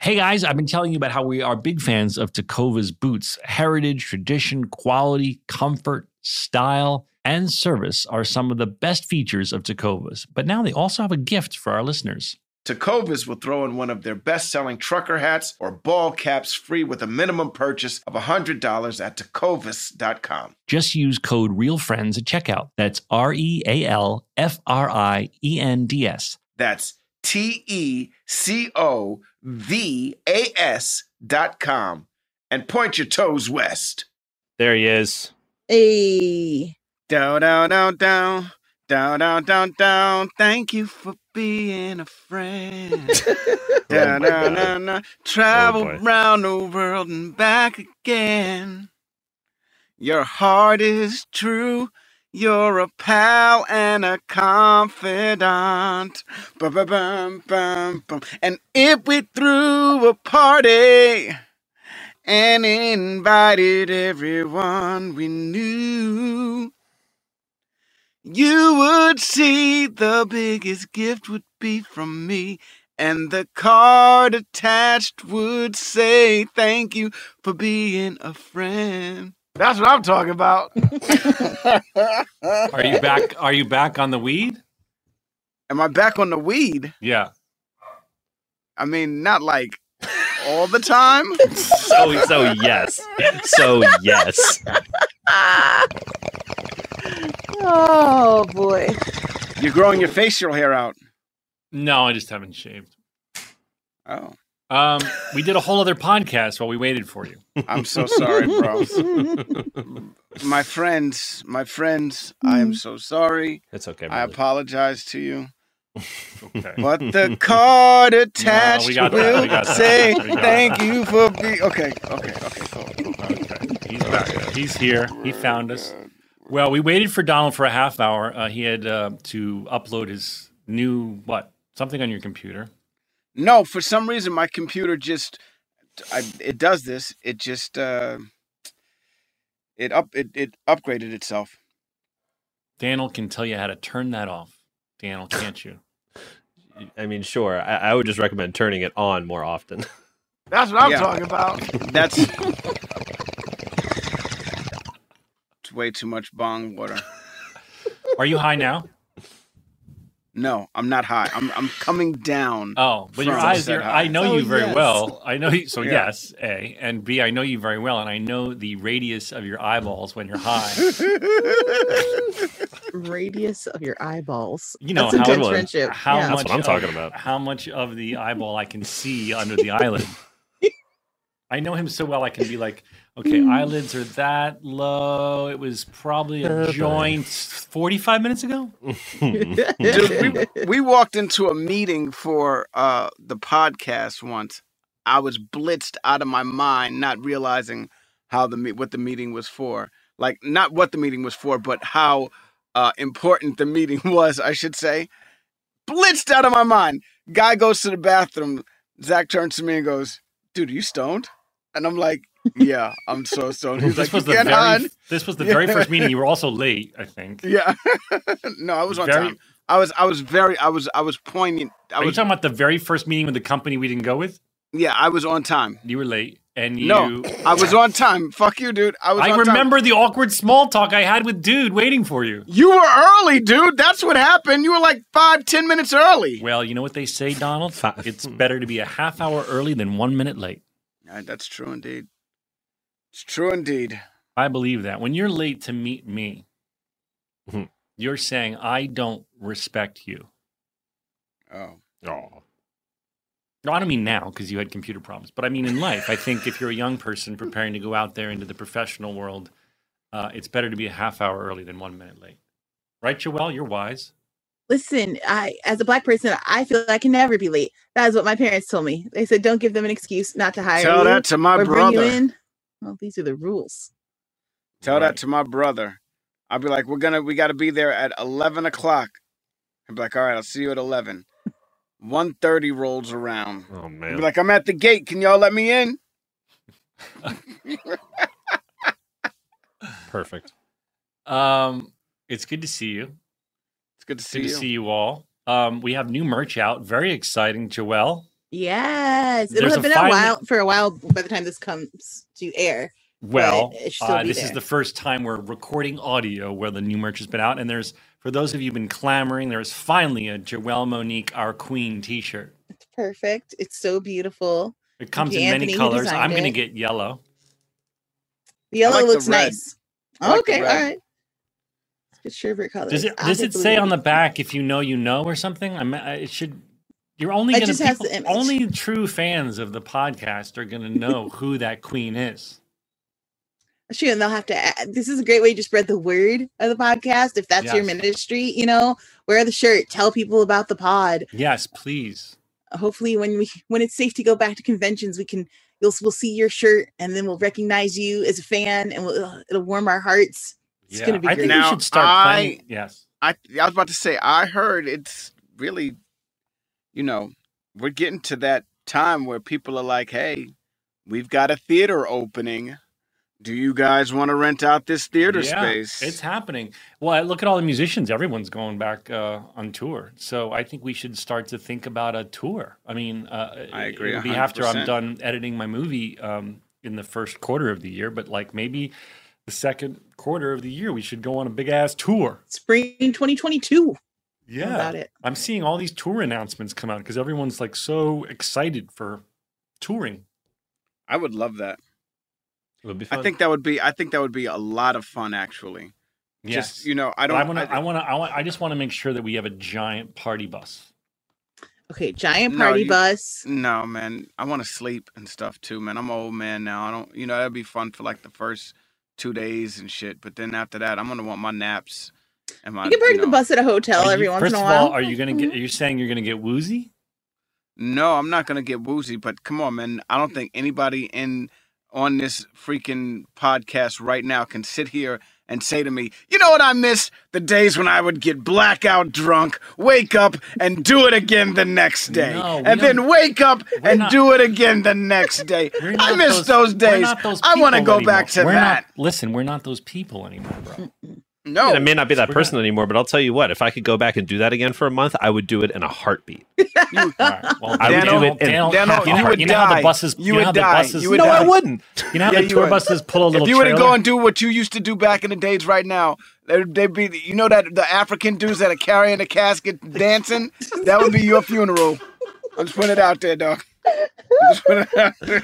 Hey guys, I've been telling you about how we are big fans of Tacova's boots. Heritage, tradition, quality, comfort, style, and service are some of the best features of Tacova's. But now they also have a gift for our listeners. Tacova's will throw in one of their best-selling trucker hats or ball caps free with a minimum purchase of $100 at Tecovas.com. Just use code REALFRIENDS at checkout. That's REALFRIENDS. That's Tecovas.com, and point your toes west. There he is. Hey. Down, down, down, down, down, down, down, down. Thank you for being a friend. Down, down, down, down. Travel around the world and back again. Your heart is true. You're a pal and a confidant. Bum, bum, bum, bum, bum. And if we threw a party and invited everyone we knew, you would see the biggest gift would be from me. And the card attached would say, thank you for being a friend. That's what I'm talking about. Are you back? Are you back on the weed? Am I back on the weed? Yeah. I mean, not like all the time. So yes. So yes. Oh boy. You're growing your facial hair out. No, I just haven't shaved. Oh. We did a whole other podcast while we waited for you. I'm so sorry, bro. My friends, I am so sorry. It's okay. Brother. I apologize to you. Okay. But the card attached will say thank you for being. Okay, cool. Okay. He's back. He's here. He found us. Well, we waited for Donald for a half hour. He had to upload his new something on your computer. No, for some reason, my computer it does this. It just, it upgraded itself. Daniel can tell you how to turn that off. Daniel, can't you? I mean, sure. I would just recommend turning it on more often. That's what I'm talking about. That's it's way too much bong water. Are you high now? No, I'm not high. I'm coming down. Oh, but your eyes are. I know you very well. I know you. So yes, A. And B, I know you very well. And I know the radius of your eyeballs when you're high. Radius of your eyeballs. You know, that's how much, that's what I'm talking about. How much of the eyeball I can see under the eyelid. I know him so well, I can be like, okay, eyelids are that low. It was probably a joint 45 minutes ago. Dude, we walked into a meeting for the podcast once. I was blitzed out of my mind, not realizing what the meeting was for. Like, not what the meeting was for, but how important the meeting was, I should say. Blitzed out of my mind. Guy goes to the bathroom. Zach turns to me and goes, "Dude, are you stoned?" And I'm like, "Yeah, I'm so stoned." He's like, "This was the very first meeting. You were also late, I think." Yeah. No, I was on time. I was poignant. Are you talking about the very first meeting with the company we didn't go with? Yeah, I was on time. You were late. No, I was on time. Fuck you, dude. I remember the awkward small talk I had with dude waiting for you. You were early, dude. That's what happened. You were like 5-10 minutes early. Well, you know what they say, Donald? It's better to be a half hour early than 1 minute late. That's true indeed. It's true indeed. I believe that. When you're late to meet me, you're saying I don't respect you. Oh. No, I don't mean now because you had computer problems, but I mean in life. I think if you're a young person preparing to go out there into the professional world, it's better to be a half hour early than 1 minute late. Right, Joelle? You're wise. Listen, as a black person, I feel I can never be late. That is what my parents told me. They said, don't give them an excuse not to hire you. Tell that to my brother. Bring you in. Well, these are the rules. Tell that to my brother. I'll be like, we got to be there at 11 o'clock. I'll be like, all right, I'll see you at 11. 1:30 rolls around. Oh, man. Be like, I'm at the gate. Can y'all let me in? Perfect. It's good to see you. It's good to see you. Good to see you all. We have new merch out. Very exciting, Joelle. Yes. It'll have been a while by the time this comes to air. Well, this is the first time we're recording audio where the new merch has been out. And there's, for those of you who've been clamoring, there's finally a Joelle Monique, our queen t-shirt. It's perfect. It's so beautiful. It comes in many colors. I'm going to get yellow. The yellow looks nice. Okay. All right. It's sherbet color. Does it say on the back, if you know, or something? It should. You're only going to. Only true fans of the podcast are going to know who that queen is. Shoot, and they'll have to add, this is a great way to spread the word of the podcast. If that's your ministry, wear the shirt, tell people about the pod. Yes, please. Hopefully when it's safe to go back to conventions, we'll see your shirt and then we'll recognize you as a fan and it'll warm our hearts. It's going to be great. I think we should start playing. Yes. I was about to say, I heard it's really, we're getting to that time where people are like, hey, we've got a theater opening. Do you guys want to rent out this theater space? It's happening. Well, look at all the musicians. Everyone's going back on tour. So I think we should start to think about a tour. I mean, I agree. It'll be 100%. After I'm done editing my movie in the first quarter of the year, but like maybe the second quarter of the year, we should go on a big ass tour. Spring 2022. Yeah. How about it? I'm seeing all these tour announcements come out because everyone's like so excited for touring. I would love that. I think that would be a lot of fun, actually. Yes. Just, I just want to make sure that we have a giant party bus. Okay, bus. No, man. I want to sleep and stuff too, man. I'm an old man now. I don't. That'd be fun for like the first 2 days and shit. But then after that, I'm gonna want my naps. And you can park the bus at a hotel every once in a while. First of all, are you gonna get? Are you saying you're gonna get woozy? No, I'm not gonna get woozy. But come on, man. I don't think anybody on this freaking podcast right now can sit here and say to me, you know what I miss? The days when I would get blackout drunk, wake up, and do it again the next day. No, and then wake up and do it again the next day. I miss those days. I want to go back to that. Listen, we're not those people anymore, bro. No. And I may not be that person anymore, but I'll tell you what, if I could go back and do that again for a month, I would do it in a heartbeat. You would die. No, I wouldn't. You know how the tour buses pull a little trailer? If you were to go and do what you used to do back in the days right now, they'd be, that the African dudes that are carrying the casket dancing? That would be your funeral. I'm just putting it out there, dog.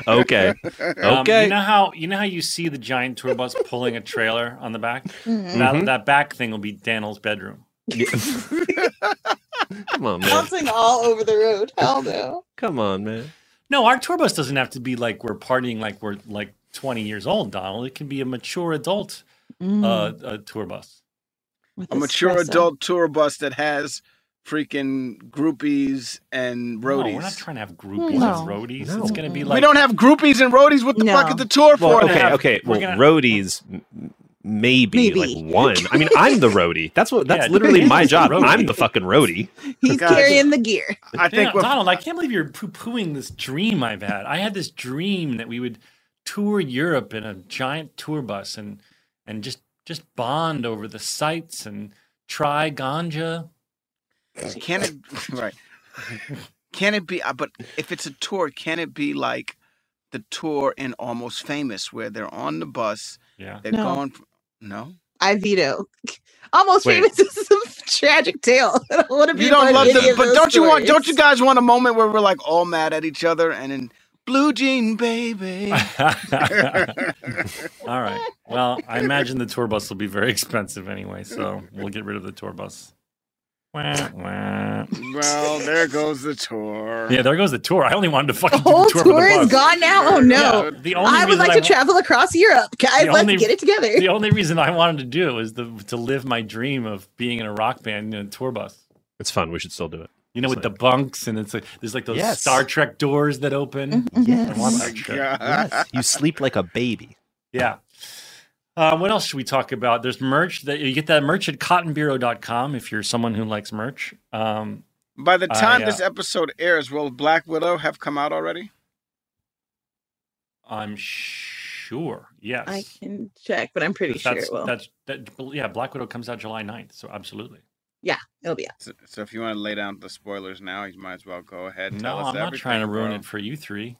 Okay. You know how you see the giant tour bus pulling a trailer on the back? Mm-hmm. That back thing will be Daniel's bedroom. Yeah. Come on, man. Bouncing all over the road. Hell no. Come on, man. No, our tour bus doesn't have to be like we're partying like we're like 20 years old, Donald. It can be a mature adult tour bus. With a mature adult tour bus that has freaking groupies and roadies. No, we're not trying to have groupies and roadies. No. It's going to be like... We don't have groupies and roadies. What the fuck is the tour for? Okay. Well, roadies Maybe like one. I mean, I'm the roadie. That's literally my job. I'm the fucking roadie. He's carrying the gear. I think Donald, I can't believe you're poo-pooing this dream I've had. I had this dream that we would tour Europe in a giant tour bus and just bond over the sights and try ganja. Can it right? Can it be? But if it's a tour, can it be like the tour in Almost Famous, where they're on the bus? Yeah, they're going. No, I veto. Almost Famous is a tragic tale. I don't want to be. You don't love them, but don't you want? Don't you guys want a moment where we're like all mad at each other and in blue jean, baby? All right. Well, I imagine the tour bus will be very expensive anyway, so we'll get rid of the tour bus. Wah, wah. Well, there goes the tour. Yeah, there goes the tour. I only wanted to fucking do the tour is gone now. Oh no! Yeah, I would like to travel across Europe, guys. Let's get it together. The only reason I wanted to do it is to live my dream of being in a rock band in a tour bus. It's fun. We should still do it. You know, it's with the bunks, and it's like there's like those Star Trek doors that open. Yes. I want that shit. Yes. You sleep like a baby. Yeah. What else should we talk about? There's merch. That you get that merch at CottonBureau.com if you're someone who likes merch. By the time this episode airs, will Black Widow have come out already? I'm sure. Yes. I can check, but I'm pretty sure it will. Black Widow comes out July 9th, so absolutely. Yeah, it'll be out. So if you want to lay down the spoilers now, you might as well go ahead and tell us everything. No, I'm not trying to ruin it for you three.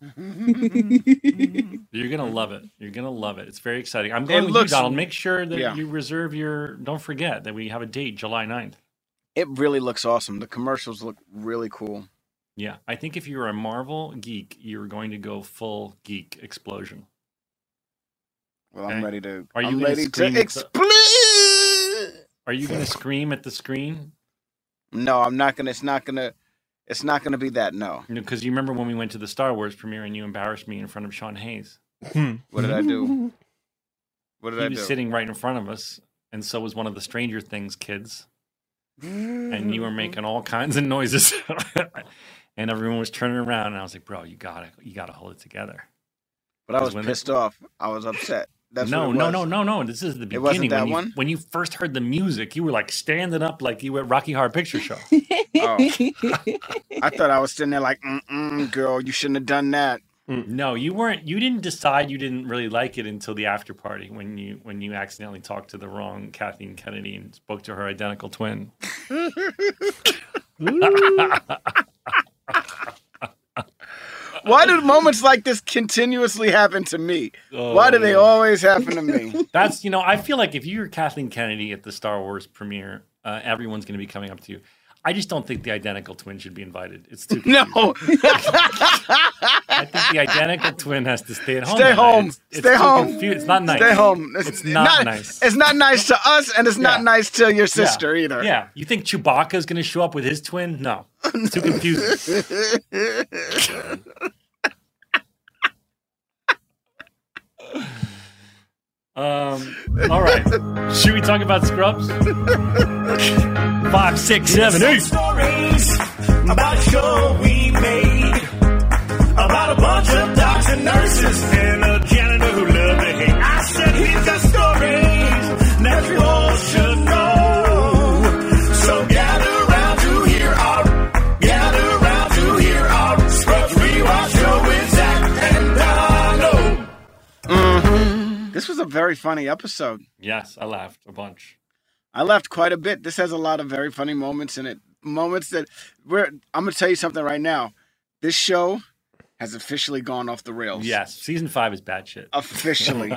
You're going to love it. You're going to love it. It's very exciting. I'm going with you, Donald. Make sure that you reserve don't forget that we have a date, July 9th. It really looks awesome. The commercials look really cool. Yeah, I think if you're a Marvel geek, you're going to go full geek explosion. Well, okay? I'm ready to... Are you going to scream at the screen? No, I'm not going to. It's not going to be that, no. Because you remember when we went to the Star Wars premiere and you embarrassed me in front of Sean Hayes. What did I do? He was sitting right in front of us, and so was one of the Stranger Things kids. And you were making all kinds of noises. And everyone was turning around, and I was like, bro, you gotta hold it together. But I was pissed off. I was upset. No. This is the beginning. It wasn't that one? When you first heard the music, you were like standing up like you were at Rocky Horror Picture Show. I thought I was sitting there like, girl, you shouldn't have done that. No, you weren't. You didn't decide you didn't really like it until the after party when you accidentally talked to the wrong Kathleen Kennedy and spoke to her identical twin. Why do moments like this continuously happen to me? Why do they always happen to me? That's, I feel like if you're Kathleen Kennedy at the Star Wars premiere, everyone's going to be coming up to you. I just don't think the identical twin should be invited. It's too confusing. No. I think the identical twin has to stay at home. Stay home. It's not nice. Stay home. It's not nice. It's not nice to us, and it's not nice to your sister either. Yeah. You think Chewbacca is going to show up with his twin? No. It's too confusing. All right. Should we talk about Scrubs? 5, 6, 7, 8 stories about a show we made, about a bunch of docs and nurses and a janitor who loved to hate. I said he's got stories that you all should know. So gather round to hear our Scrubs Rewatch Show with Zach and Donald. This was a very funny episode. Yes, I laughed a bunch. I laughed quite a bit. This has a lot of very funny moments in it. Moments that I'm going to tell you something right now. This show has officially gone off the rails. Yes. Season 5 is bad shit. Officially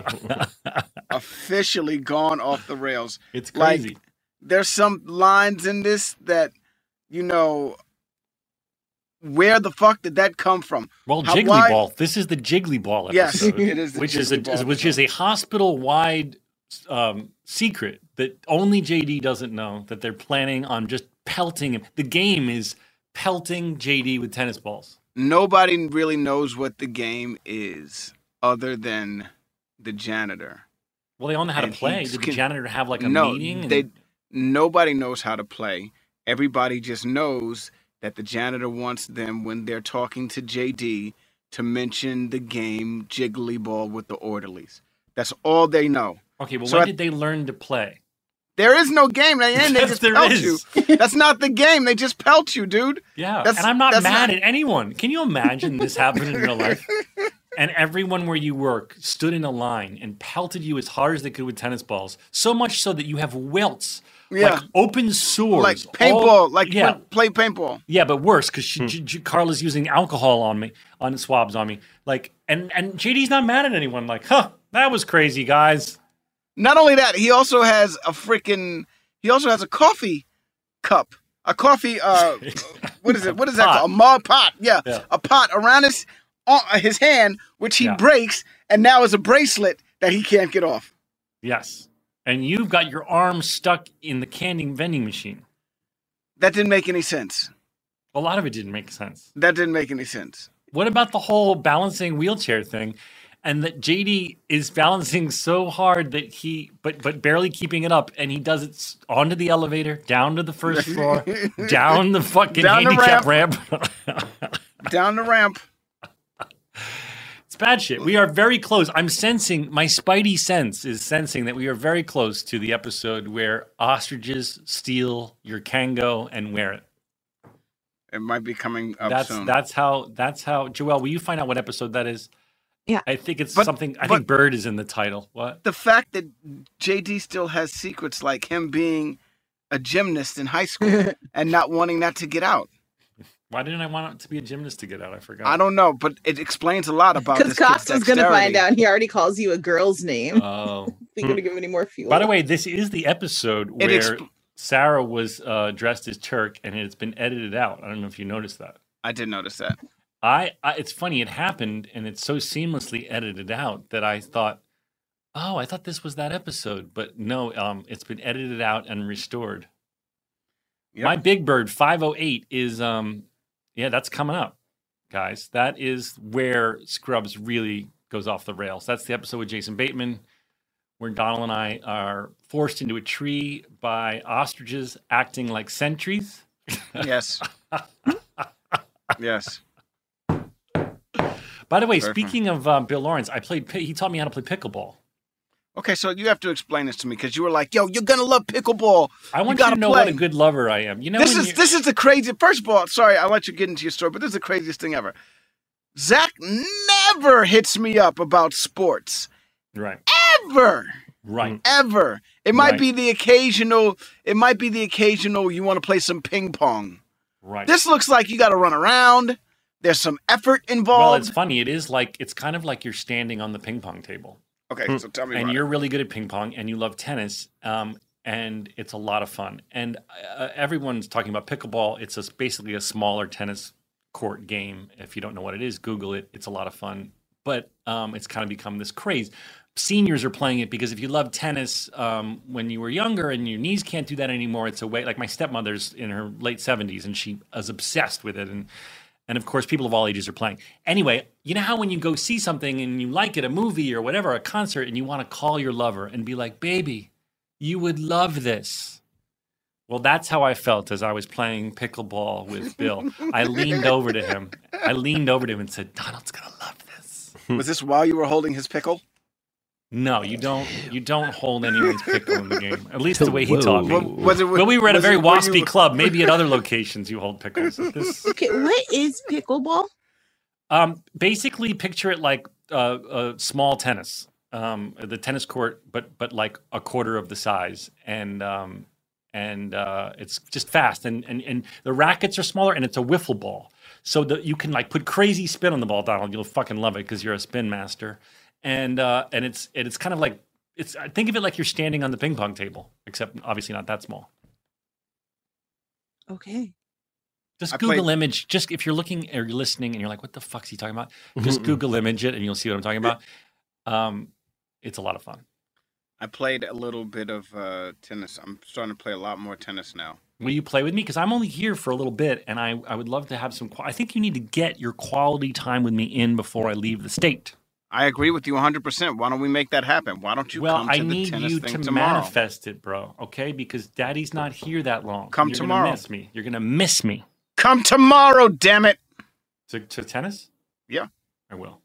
gone off the rails. It's crazy. Like, there's some lines in this that, where the fuck did that come from? Well, Jiggly Ball. This is the Jiggly Ball episode. Yes, it is. Which is a hospital-wide secret that only JD doesn't know, that they're planning on just pelting him. The game is pelting JD with tennis balls. Nobody really knows what the game is other than the janitor. Well, they all know how to play. Did the janitor have like a meeting? Nobody knows how to play. Everybody just knows that the janitor wants them, when they're talking to JD, to mention the game Jiggly Ball with the orderlies. That's all they know. Okay, well, so when did they learn to play? There is no game. They just pelt you. That's not the game. They just pelt you, dude. Yeah, and I'm not mad at anyone. Can you imagine this happened in real life? And everyone where you work stood in a line and pelted you as hard as they could with tennis balls, so much so that you have welts, like open sores. Like paintball, play paintball. Yeah, but worse, because Carla's using alcohol on swabs on me. And JD's not mad at anyone. Like, huh, that was crazy, guys. Not only that, he also has a coffee cup. A coffee, what is it? What is that called? A mug pot. Yeah, a pot around his hand, which he breaks, and now is a bracelet that he can't get off. Yes. And you've got your arm stuck in the candy vending machine. That didn't make any sense. A lot of it didn't make sense. That didn't make any sense. What about the whole balancing wheelchair thing? And that JD is balancing so hard that but barely keeping it up, and he does it onto the elevator, down to the first floor, down the fucking handicap ramp. Down the ramp. It's bad shit. We are very close. I'm sensing, my spidey sense is sensing that we are very close to the episode where ostriches steal your Kango and wear it. It might be coming up soon. That's how, Joelle, will you find out what episode that is? Yeah, I think I think Bird is in the title. What? The fact that JD still has secrets, like him being a gymnast in high school and not wanting that to get out. Why didn't I want to be a gymnast to get out? I forgot. I don't know, but it explains a lot about this kid's dexterity. Because Cox is going to find out. He already calls you a girl's name. Oh. Think going to give him any more fuel. By the way, this is the episode where Sarah was dressed as Turk, and it's been edited out. I don't know if you noticed that. I did notice that. It's funny, it happened, and it's so seamlessly edited out that I thought, oh, I thought this was that episode. But no, it's been edited out and restored. Yep. My Big Bird 508 is, that's coming up, guys. That is where Scrubs really goes off the rails. That's the episode with Jason Bateman, where Donald and I are forced into a tree by ostriches acting like sentries. Yes. Yes. By the way, speaking of Bill Lawrence, he taught me how to play pickleball. Okay, so you have to explain this to me, because you were like, yo, you're going to love pickleball. I want you to know what a good lover I am. You know, this is the craziest. First of all, sorry, I'll let you get into your story, but this is the craziest thing ever. Zach never hits me up about sports. Right. Ever. Right. Ever. It might be the occasional, you want to play some ping pong. Right. This looks like you got to run around. There's some effort involved. Well, it's funny. It is like, it's kind of like you're standing on the ping pong table. Okay, so tell me about it. And you're really good at ping pong, and you love tennis, and it's a lot of fun. And everyone's talking about pickleball. It's basically a smaller tennis court game. If you don't know what it is, Google it. It's a lot of fun. But it's kind of become this craze. Seniors are playing it because if you love tennis when you were younger and your knees can't do that anymore, it's a way. Like my stepmother's in her late 70s, and she is obsessed with it. And of course, people of all ages are playing. Anyway, you know how when you go see something and you like it, a movie or whatever, a concert, and you want to call your lover and be like, baby, you would love this. Well, that's how I felt as I was playing pickleball with Bill. I leaned over to him and said, Donald's going to love this. Was this while you were holding his pickle? No, you don't hold anyone's pickle in the game. At least the way he taught me. But we were at a very waspy club. Maybe at other locations you hold pickles. Okay, what is pickleball? Basically, picture it like small tennis, the tennis court, but like a quarter of the size, and it's just fast, and the rackets are smaller, and it's a wiffle ball, so that you can like put crazy spin on the ball, Donald. You'll fucking love it because you're a spin master. And it's kind of like think of it like you're standing on the ping pong table, except obviously not that small. Okay. Just Google image. Just if you're looking or you're listening and you're like, what the fuck's he talking about? Just Google image it and you'll see what I'm talking about. It's a lot of fun. I played a little bit of tennis. I'm starting to play a lot more tennis now. Will you play with me? Because I'm only here for a little bit, and I would love to have some. I think you need to get your quality time with me in before I leave the state. I agree with you 100%. Why don't we make that happen? Why don't you come to the tennis thing tomorrow? Well, I need you to manifest it, bro, okay? Because Daddy's not here that long. Come tomorrow. You're going to miss me. Come tomorrow, damn it. To tennis? Yeah. I will.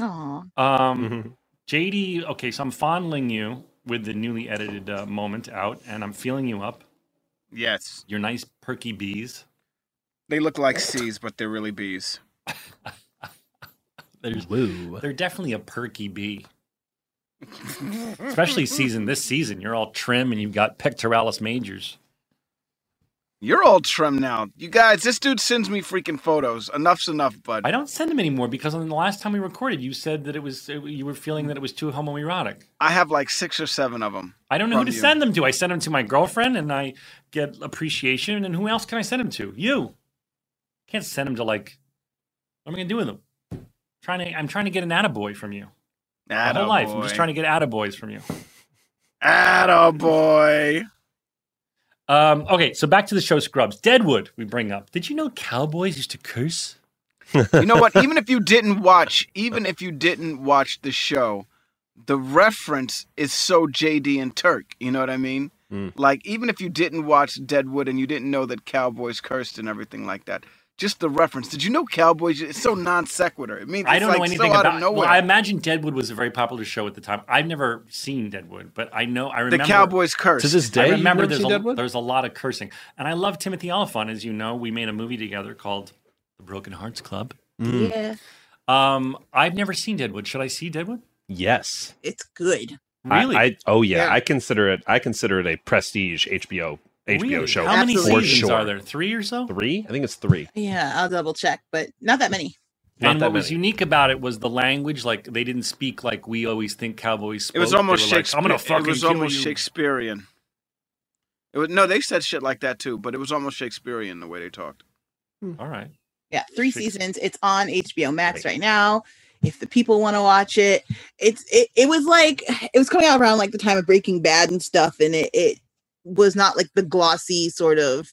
Aw. JD, okay, so I'm fondling you with the newly edited moment out, and I'm feeling you up. Yes. Your nice perky bees. They look like C's, but they're really bees. They're definitely a perky bee. Especially this season. You're all trim and you've got pectoralis majors. You're all trim now. You guys, this dude sends me freaking photos. Enough's enough, bud. I don't send them anymore because on the last time we recorded, you said that you were feeling that it was too homoerotic. I have like 6 or 7 of them. I don't know who to send them to. I send them to my girlfriend and I get appreciation. And who else can I send them to? You. Can't send them to like, what am I going to do with them? I'm trying to get an attaboy from you. Attaboy. My whole life. I'm just trying to get attaboys from you. Attaboy. Okay, so back to the show Scrubs. Deadwood, we bring up. Did you know cowboys used to curse? You know what? Even if you didn't watch the show, the reference is so JD and Turk. You know what I mean? Mm. Like, even if you didn't watch Deadwood and you didn't know that cowboys cursed and everything like that, just the reference. Did you know cowboys? It's so non sequitur. It means I don't know anything about it. Well, I imagine Deadwood was a very popular show at the time. I've never seen Deadwood, but I remember the cowboys curse. To this day, I remember there's a lot of cursing, and I love Timothy Oliphant. As you know, we made a movie together called The Broken Hearts Club. Mm. Yeah. I've never seen Deadwood. Should I see Deadwood? Yes, it's good. Really? Oh yeah. I consider it a prestige HBO really? Show. How many seasons are there? 3 or so? 3? I think it's 3. Yeah, I'll double check, but not that many. What was unique about it was the language. Like, they didn't speak like we always think cowboys spoke. It was almost Shakespearean. Shakespearean. They said shit like that too, but it was almost Shakespearean the way they talked. Hmm. All right. Yeah, 3 seasons. It's on HBO Max right now. If the people want to watch it, it was coming out around like the time of Breaking Bad and stuff, and it was not like the glossy sort of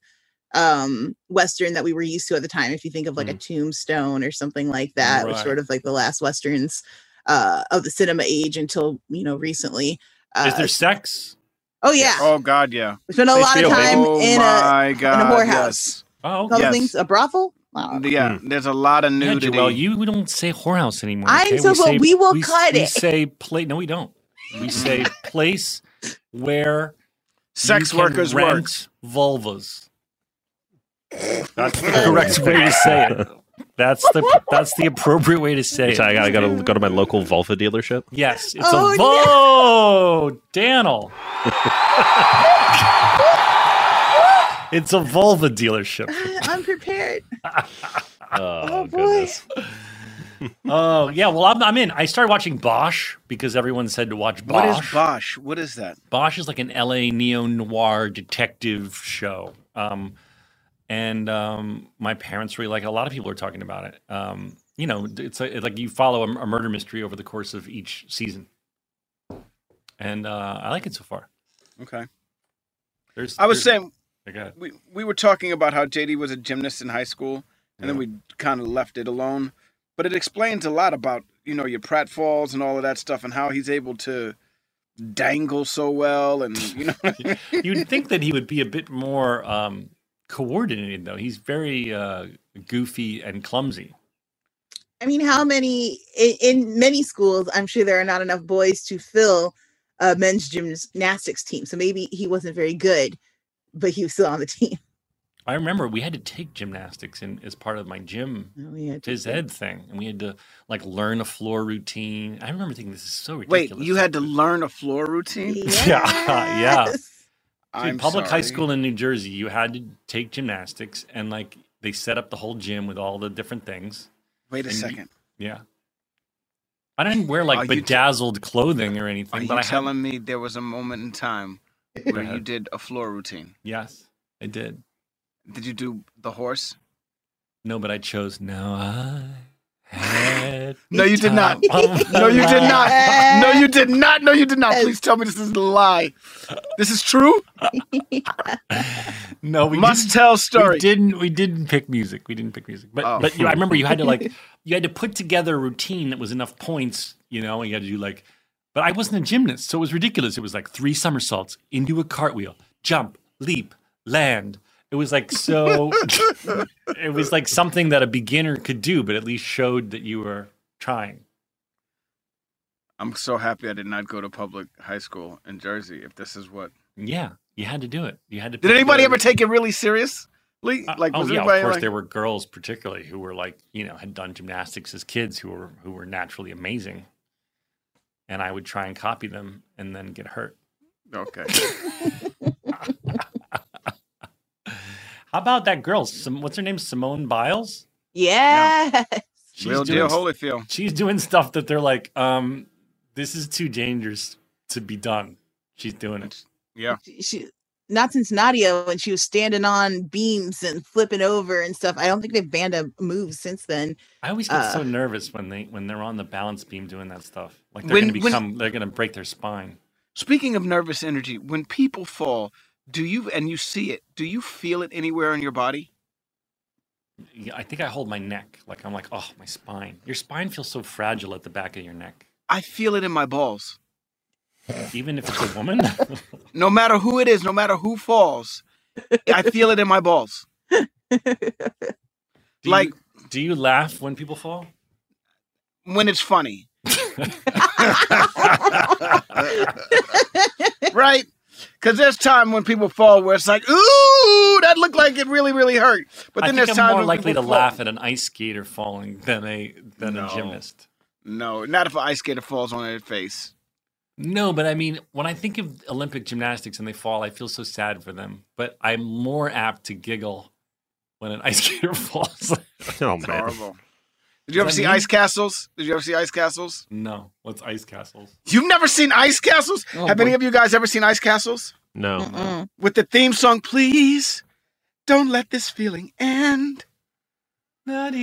Western that we were used to at the time. If you think of like a Tombstone or something like that, right, which sort of like the last Westerns of the cinema age until, you know, recently. Is there sex? Oh yeah. Oh God, yeah. We spent a lot of time in a whorehouse. Yes. Oh, okay. Yes. A brothel? Wow. Yeah, there's a lot of nudity. Yeah, well, you don't say whorehouse anymore. Okay? We will cut it. We say place where sex workers rent vulvas. That's the correct way to say it. That's the appropriate way to say it. So I gotta go to my local vulva dealership. Yes, it's Daniel. It's a vulva dealership. I'm prepared. oh boy. Oh yeah, well I'm in. I started watching Bosch because everyone said to watch Bosch. What is Bosch? What is that? Bosch is like an LA neo-noir detective show. My parents really like it. A lot of people are talking about it. You know, it's like you follow a murder mystery over the course of each season. And I like it so far. Okay. We were talking about how JD was a gymnast in high school and then we kind of left it alone. But it explains a lot about, you know, your pratfalls and all of that stuff and how he's able to dangle so well. And, you know, you'd think that he would be a bit more coordinated, though. He's very goofy and clumsy. I mean, how many in many schools, I'm sure there are not enough boys to fill a men's gymnastics team. So maybe he wasn't very good, but he was still on the team. I remember we had to take gymnastics as part of my gym phys ed thing. And we had to like learn a floor routine. I remember thinking this is so ridiculous. Wait, you had to learn a floor routine? Yes. Yeah. In public high school in New Jersey, you had to take gymnastics and like they set up the whole gym with all the different things. Wait a second. Yeah. I didn't wear like bedazzled clothing or anything. Are you telling me there was a moment in time where you did a floor routine? Yes, I did. Did you do the horse? No, but I chose. No, I had. No, you did not. No, you did not. No, you did not. No, you did not. Please tell me this is a lie. This is true? No, we must tell story. We didn't pick music. But I remember you had to put together a routine that was enough points. You know, and you had to do like. But I wasn't a gymnast, so it was ridiculous. It was like 3 somersaults into a cartwheel, jump, leap, land. It was like it was like something that a beginner could do, but at least showed that you were trying. I'm so happy I did not go to public high school in Jersey. If this is what, yeah, you had to do it. You had to. Did anybody ever take it really seriously? Like, was anybody, of course, like... there were girls particularly who were like, you know, had done gymnastics as kids who were naturally amazing, and I would try and copy them and then get hurt. Okay. How about that girl? What's her name? Simone Biles? Yeah. Real deal Holyfield. She's doing stuff that they're like, this is too dangerous to be done. She's doing it. Yeah. She, not since Nadia, when she was standing on beams and flipping over and stuff. I don't think they've banned a move since then. I always get so nervous when they're on the balance beam doing that stuff. Like they're gonna break their spine. Speaking of nervous energy, when people fall, do you feel it anywhere in your body? Yeah, I think I hold my neck. Like, I'm like, oh, my spine. Your spine feels so fragile at the back of your neck. I feel it in my balls. Even if it's a woman? No matter who it is, no matter who falls, I feel it in my balls. Do you laugh when people fall? When it's funny. Right? Because there's time when people fall where it's like, ooh, that looked like it really, really hurt. But then there's time I'm more likely to laugh at an ice skater falling than a gymnast. No, not if an ice skater falls on their face. No, but I mean, when I think of Olympic gymnastics and they fall, I feel so sad for them. But I'm more apt to giggle when an ice skater falls. Oh, man. Horrible. Did you ever see Ice Castles? Did you ever see Ice Castles? No. What's Ice Castles? You've never seen Ice Castles? Oh, have any of you guys ever seen Ice Castles? No. Mm-mm. With the theme song, please don't let this feeling end. Yes.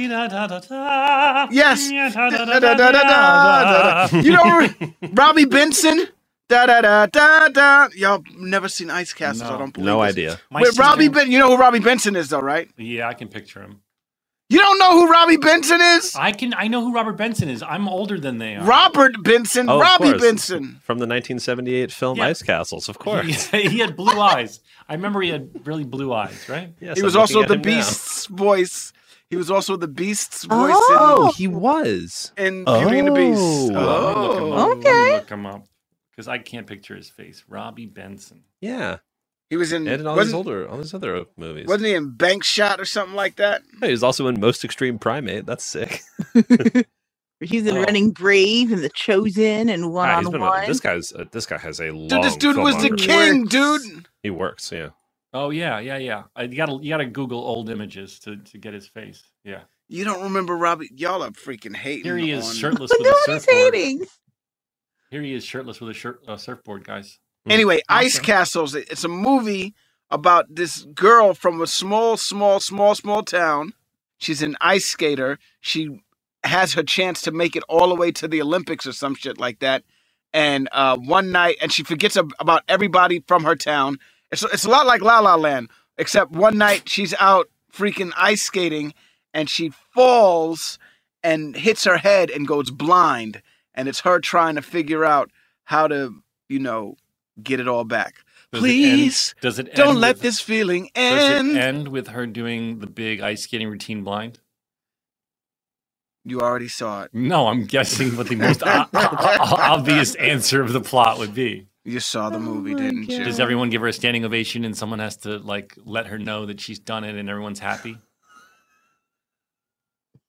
You know Robbie Benson? Da da da da da. Y'all never seen Ice Castles? No. I don't believe it. No idea. Wait, you know who Robbie Benson is, though, right? Yeah, I can picture him. You don't know who Robbie Benson is? I know who Robert Benson is. I'm older than they are. Robert Benson, oh, Robbie Benson. From the 1978 film Ice Castles, of course. He had blue eyes. I remember he had really blue eyes, right? Yes, he was also the Beast's voice. He was also the Beast's voice. Oh, he was. And Beauty and the Beast. Oh, okay. Let me look him up. Because I can't picture his face. Robbie Benson. Yeah. He was in all these other movies. Wasn't he in Bank Shot or something like that? Yeah, he was also in Most Extreme Primate. That's sick. He's in Running Brave and The Chosen and One on One. This guy has a long. Dude, this dude was the king, dude. He works, yeah. Oh yeah. You gotta Google old images to get his face. Yeah. You don't remember Robbie? Y'all are freaking hating. Here he is shirtless with a surfboard. Here he is shirtless with a surfboard, guys. Anyway, Ice Castles, it's a movie about this girl from a small town. She's an ice skater. She has her chance to make it all the way to the Olympics or some shit like that. And one night, and she forgets about everybody from her town. It's a lot like La La Land, except one night she's out freaking ice skating, and she falls and hits her head and goes blind. And it's her trying to figure out how to, get it all back. Please, don't let this feeling end. Does it end with her doing the big ice skating routine blind? You already saw it. No, I'm guessing what the most obvious answer of the plot would be. You saw the movie, didn't you? Does everyone give her a standing ovation and someone has to let her know that she's done it and everyone's happy?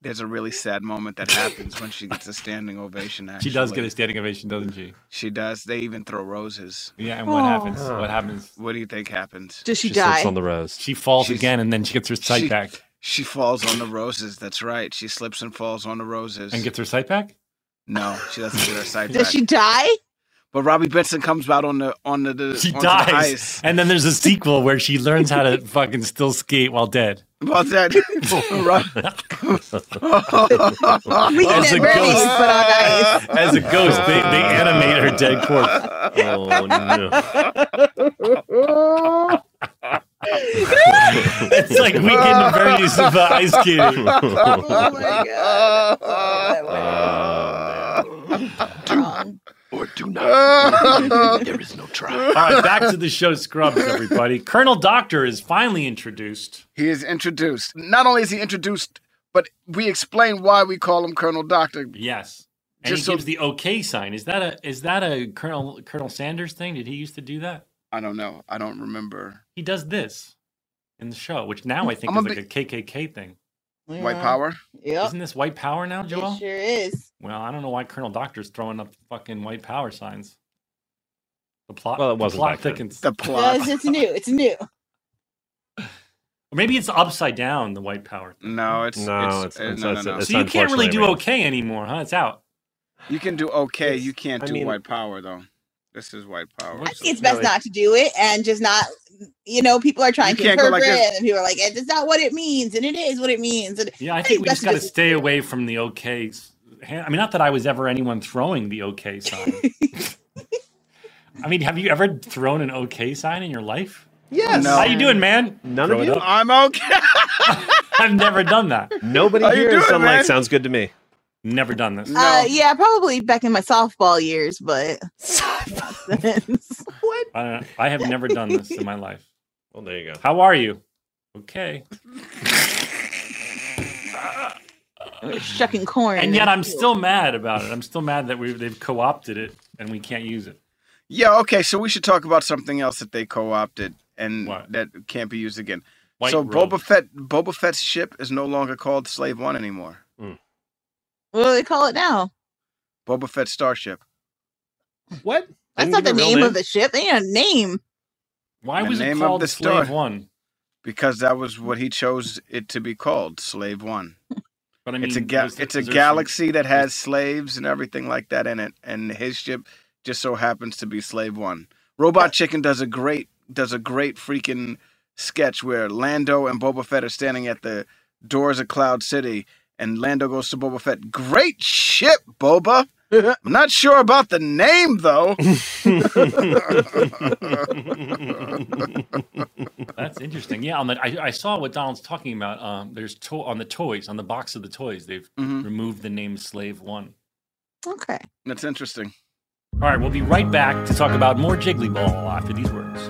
There's a really sad moment that happens when she gets a standing ovation, actually. She does get a standing ovation, doesn't she? She does. They even throw roses. Yeah, and what happens? What happens? What do you think happens? Does she die? She slips on the rose. She falls again, and then she gets her sight back. She falls on the roses. That's right. She slips and falls on the roses. And gets her sight back? No, she doesn't get her sight back. Does she die? But Robbie Benson comes out on the ice. And then there's a sequel where she learns how to fucking still skate while dead. About that. As a ghost, they animate her dead corpse. Oh no. It's like Weekend of Bernie's of ice skating. Oh my god. Do or do not. There is no try. All right, back to the show Scrubs, everybody. Colonel Doctor is finally introduced. He is introduced. Not only is he introduced, but we explain why we call him Colonel Doctor. Yes. And just he gives the okay sign. Is that a Colonel Sanders thing? Did he used to do that? I don't know. I don't remember. He does this in the show, which now I think is like a KKK thing. Yeah. White power? Yep. Isn't this white power now, Joel? It sure is. Well, I don't know why Colonel Doctor's throwing up fucking white power signs. The plot. Well, it wasn't the plot thickens. The plot. Because it's new. It's new. Or maybe it's upside down, the white power thing. No, it's So you can't really do okay anymore, huh? It's out. You can do okay. You can't do white power, though. This is white power. I think it's best not to do it and just not, people are trying to interpret it. And people are like, it's not what it means. And it is what it means. And yeah, I think we just got to stay away from the okay. I mean, not that I was ever anyone throwing the okay sign. I mean, have you ever thrown an okay sign in your life? Yes. No. How you doing, man? None of you? I'm okay. I've never done that. Nobody here is like, sounds good to me. Never done this. No. Yeah, probably back in my softball years, but what? I don't know. I have never done this in my life. Well, there you go. How are you? Okay. We're shucking corn. And yet I'm still mad about it. I'm still mad that they've co-opted it and we can't use it. Yeah, okay, so we should talk about something else that they co-opted and what? That can't be used again. Boba Fett's ship is no longer called Slave One anymore. Mm. What do they call it now? Boba Fett Starship. What? That's not the name of the ship. They had a name. Why was it called Slave One? Because that was what he chose it to be called, Slave One. But I mean, it's a galaxy that has slaves and everything like that in it, and his ship just so happens to be Slave One. Robot Chicken does a great freaking sketch where Lando and Boba Fett are standing at the doors of Cloud City. And Lando goes to Boba Fett. Great ship, Boba. I'm not sure about the name, though. That's interesting. Yeah, I saw what Donald's talking about. There's on the toys, on the box of the toys, they've removed the name Slave One. Okay. That's interesting. All right, we'll be right back to talk about more Jiggly Ball after these words.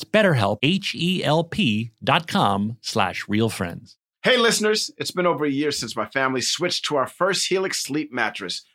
BetterHelp, HELP.com/RealFriends. Hey, listeners, it's been over a year since my family switched to our first Helix sleep mattress.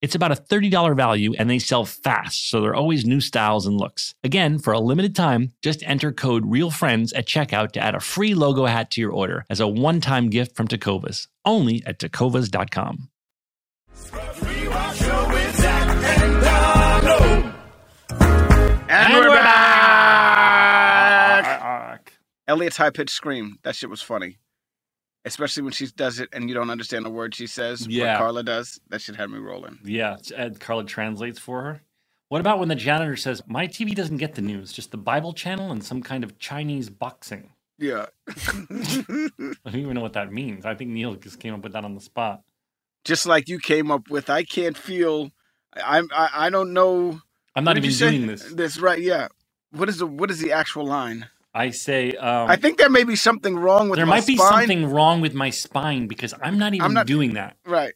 It's about a $30 value, and they sell fast, so there are always new styles and looks. Again, for a limited time, just enter code REALFRIENDS at checkout to add a free logo hat to your order as a one-time gift from Tecovas, only at Tecovas.com. And we're back! Elliot's high-pitched scream. That shit was funny. Especially when she does it and you don't understand a word she says. Yeah. What Carla does, that should have me rolling. Yeah, Carla translates for her. What about when the janitor says, my TV doesn't get the news, just the Bible channel and some kind of Chinese boxing? Yeah. I don't even know what that means. I think Neil just came up with that on the spot. Just like you came up with, I can't feel, I don't know. I'm not even doing this. That's right, yeah. What is the actual line? I say... I think there may be something wrong with my spine. There might be something wrong with my spine because I'm not doing that. Right.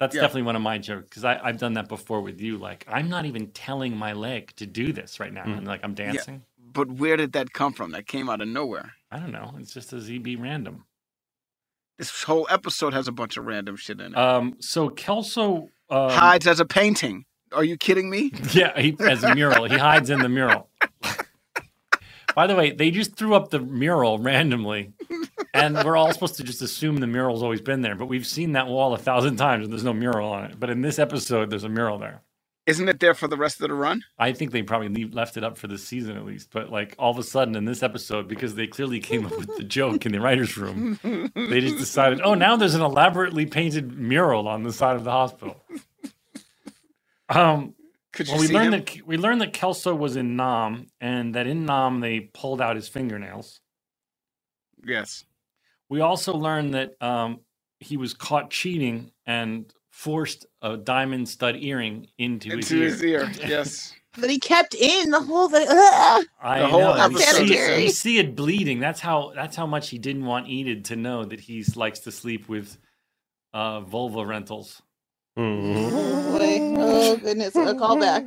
That's definitely one of my jokes because I've done that before with you. Like, I'm not even telling my leg to do this right now. Mm. And like, I'm dancing. Yeah. But where did that come from? That came out of nowhere. I don't know. It's just a ZB random. This whole episode has a bunch of random shit in it. So Kelso... hides as a painting. Are you kidding me? Yeah, as a mural. He hides in the mural. By the way, they just threw up the mural randomly, and we're all supposed to just assume the mural's always been there, but we've seen that wall 1,000 times, and there's no mural on it. But in this episode, there's a mural there. Isn't it there for the rest of the run? I think they probably left it up for this season at least, but like all of a sudden in this episode, because they clearly came up with the joke in the writer's room, they just decided, oh, now there's an elaborately painted mural on the side of the hospital. We learned that Kelso was in Nam, and that in Nam they pulled out his fingernails. Yes. We also learned that he was caught cheating and forced a diamond stud earring into his ear. Yes. That he kept in the whole thing. The whole episode. You see it bleeding. That's how much he didn't want Enid to know that he likes to sleep with vulva rentals. Mm-hmm. Oh goodness! A callback.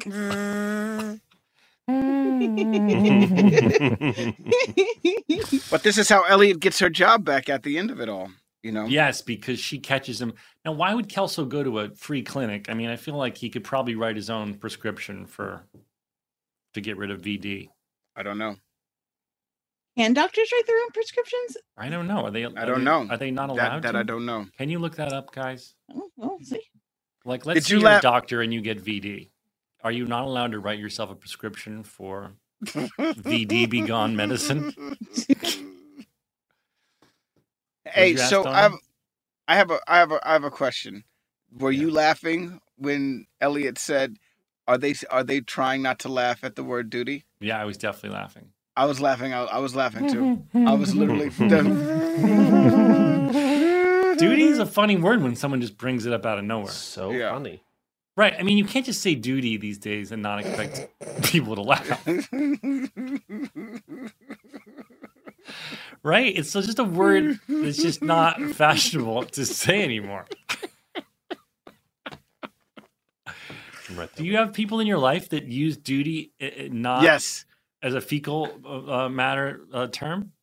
But this is how Elliot gets her job back at the end of it all, you know. Yes, because she catches him. Now, why would Kelso go to a free clinic? I mean, I feel like he could probably write his own prescription to get rid of VD. I don't know. Can doctors write their own prescriptions? I don't know. Are they? Are they not allowed? That I don't know. Can you look that up, guys? Oh, we'll see. Like, let's see your doctor and you get VD. Are you not allowed to write yourself a prescription for VD be gone medicine? Hey, so I have a question. Were you laughing when Elliot said, "Are they trying not to laugh at the word duty?" Yeah, I was definitely laughing. I was laughing. I was laughing too. I was literally done. Duty is a funny word when someone just brings it up out of nowhere. So funny. Right. I mean, you can't just say duty these days and not expect people to laugh. Right? It's just a word that's just not fashionable to say anymore. Do you have people in your life that use duty not as a fecal matter term?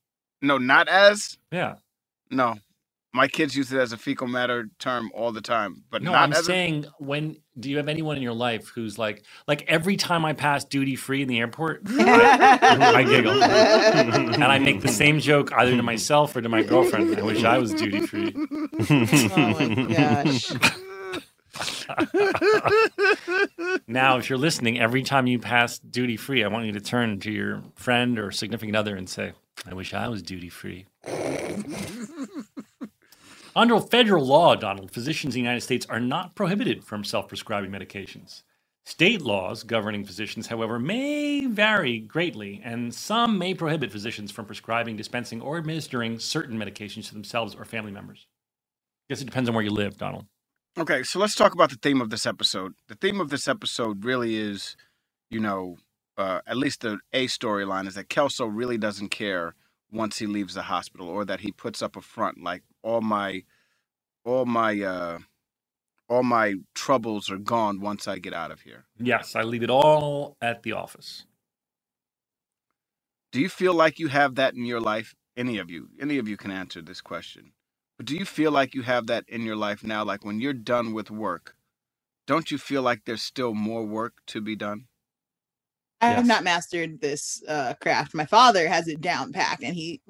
No, not as? Yeah. No. My kids use it as a fecal matter term all the time, but no, I'm saying when do you have anyone in your life who's like every time I pass duty free in the airport, I giggle and I make the same joke either to myself or to my girlfriend. I wish I was duty free. Oh my gosh. Now, if you're listening, every time you pass duty free, I want you to turn to your friend or significant other and say, I wish I was duty free. Under federal law, Donald, physicians in the United States are not prohibited from self-prescribing medications. State laws governing physicians, however, may vary greatly, and some may prohibit physicians from prescribing, dispensing, or administering certain medications to themselves or family members. I guess it depends on where you live, Donald. Okay, so let's talk about the theme of this episode. The theme of this episode really is, you know, at least the A storyline is that Kelso really doesn't care once he leaves the hospital, or that he puts up a front like, all my troubles are gone once I get out of here. Yes, I leave it all at the office. Do you feel like you have that in your life? Any of you can answer this question. But do you feel like you have that in your life now? Like when you're done with work, don't you feel like there's still more work to be done? I have not mastered this craft. My father has it down packed, and he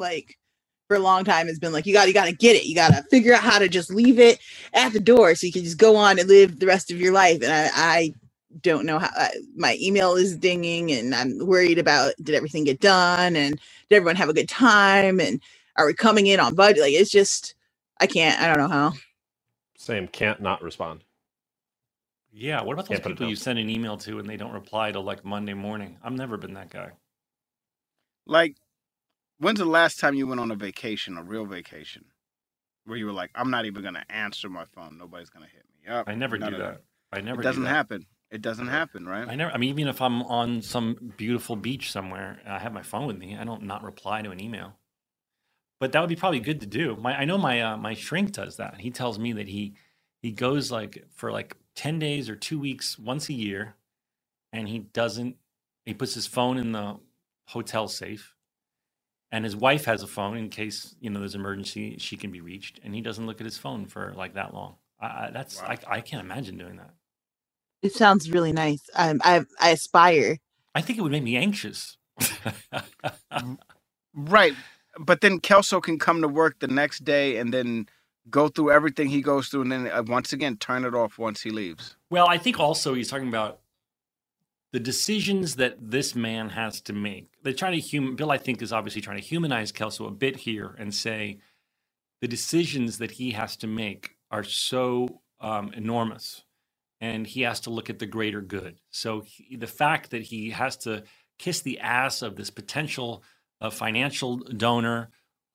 for a long time has been like, you gotta get it. You gotta figure out how to just leave it at the door so you can just go on and live the rest of your life. And I don't know how. My email is dinging, and I'm worried about, did everything get done? And did everyone have a good time? And are we coming in on budget? Like, it's just, I don't know how. Same, can't not respond. Yeah, what about those people you send an email to and they don't reply till like Monday morning? I've never been that guy. Like, when's the last time you went on a vacation, a real vacation, where you were like, I'm not even going to answer my phone. Nobody's going to hit me up. I never do that. It doesn't happen, right? I mean, even if I'm on some beautiful beach somewhere and I have my phone with me, I don't not reply to an email. But that would be probably good to do. I know my shrink does that. He tells me that he goes for 10 days or 2 weeks once a year, and he puts his phone in the hotel safe. And his wife has a phone in case, there's an emergency, she can be reached. And he doesn't look at his phone for that long. I can't imagine doing that. It sounds really nice. I aspire. I think it would make me anxious. Right. But then Kelso can come to work the next day and then go through everything he goes through. And then once again, turn it off once he leaves. Well, I think also he's talking about the decisions that this man has to make. They're trying to Bill, I think, is obviously trying to humanize Kelso a bit here and say the decisions that he has to make are so enormous, and he has to look at the greater good. So the fact that he has to kiss the ass of this potential financial donor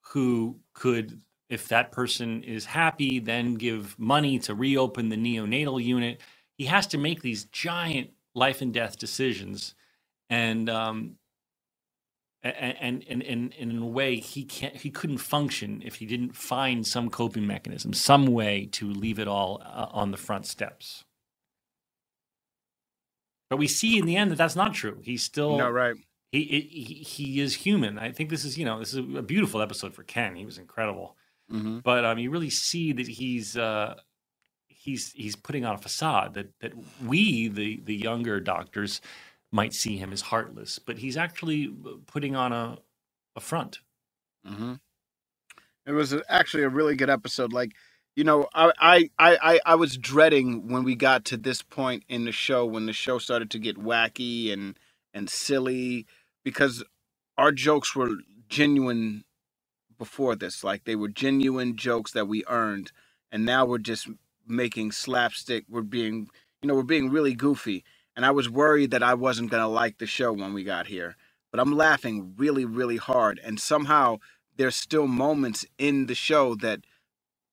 who could, if that person is happy, then give money to reopen the neonatal unit. He has to make these giant life and death decisions, and in a way he couldn't function if he didn't find some coping mechanism, some way to leave it all on the front steps. But we see in the end that that's not true. He's still he is human. I think this is this is a beautiful episode for Ken. He was incredible, but you really see that he's. He's putting on a facade that we, the younger doctors, might see him as heartless, but he's actually putting on a front. Mm-hmm. It was actually a really good episode. Like, I was dreading when we got to this point in the show, when the show started to get wacky and silly, because our jokes were genuine before this. Like, they were genuine jokes that we earned, and now we're just making slapstick. We're being really goofy, and I was worried that I wasn't gonna like the show when we got here, but I'm laughing really, really hard, and somehow there's still moments in the show that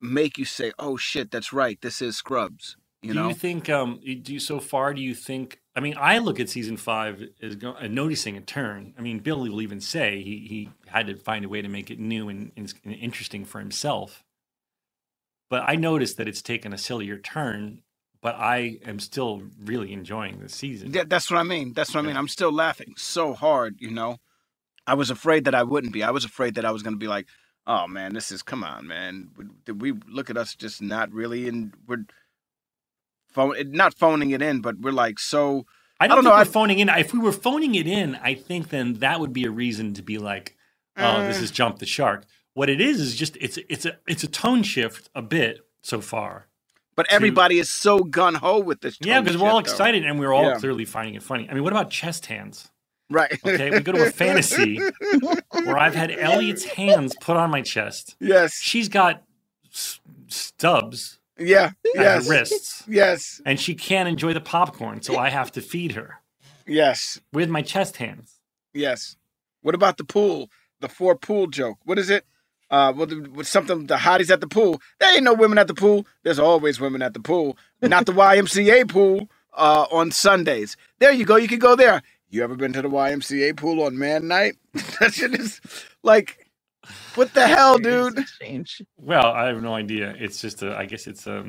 make you say, oh shit, that's right, this is Scrubs. You know? You think? Do you think? I mean, I look at season five as noticing a turn. I mean, Billy will even say he had to find a way to make it new and interesting for himself. But I noticed that it's taken a sillier turn. But I am still really enjoying this season. Yeah, that's what I mean. I'm still laughing so hard. You know, I was afraid that I wouldn't be. I was afraid that I was going to be like, oh man, this is come on, man. We look at us just not really, and we're. Not phoning it in, but we're like so. I don't think we're phoning in. If we were phoning it in, I think then that would be a reason to be like, "Oh, this is jump the shark." What it is just it's a tone shift a bit so far. But everybody is so gun ho with this. Yeah, because we're all excited and we're all clearly finding it funny. I mean, what about chest hands? Right. Okay, we go to a fantasy where I've had Elliot's hands put on my chest. Yes, she's got stubs. Yeah. Yes. Her wrists. Yes. And she can't enjoy the popcorn, so I have to feed her. Yes. With my chest hands. Yes. What about the pool? The four pool joke. What is it? The hotties at the pool. There ain't no women at the pool. There's always women at the pool. Not the YMCA pool on Sundays. There you go. You can go there. You ever been to the YMCA pool on man night? That shit is like. What the hell, dude? Well, I have no idea. It's just I guess it's a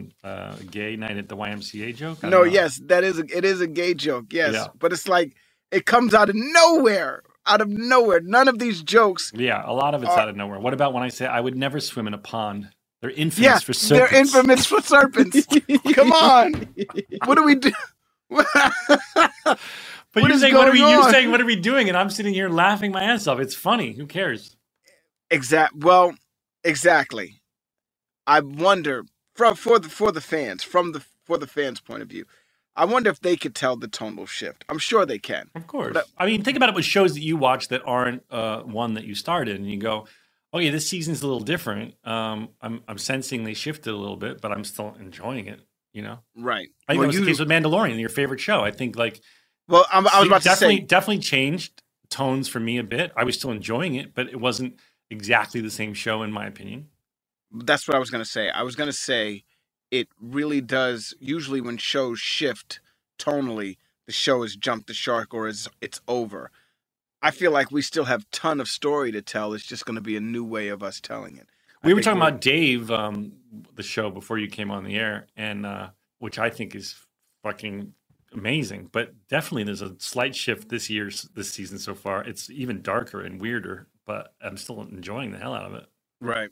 gay night at the YMCA joke. No, yes, it is a gay joke. Yes, yeah. But it's like it comes out of nowhere. Out of nowhere. None of these jokes. Yeah, a lot of it's out of nowhere. What about when I say I would never swim in a pond? They're infamous for serpents. They're infamous for serpents. Come on. What do we do? But you're saying what are we doing? And I'm sitting here laughing my ass off. It's funny. Who cares? Exactly. I wonder for the fans' point of view, I wonder if they could tell the tonal shift. I'm sure they can. Of course. But, I mean, think about it with shows that you watch that aren't one that you started, and you go, "Oh yeah, this season's a little different. I'm sensing they shifted a little bit, but I'm still enjoying it." You know, right? I think that was the case with Mandalorian, your favorite show. I think definitely changed tones for me a bit. I was still enjoying it, but it wasn't. Exactly the same show, in my opinion. That's what I was going to say. I was going to say it really does. Usually when shows shift tonally, the show has jumped the shark or it's over. I feel like we still have a ton of story to tell. It's just going to be a new way of us telling it. We were talking about Dave, the show before you came on the air, and which I think is fucking amazing. But definitely there's a slight shift this season so far. It's even darker and weirder. But I'm still enjoying the hell out of it. Right.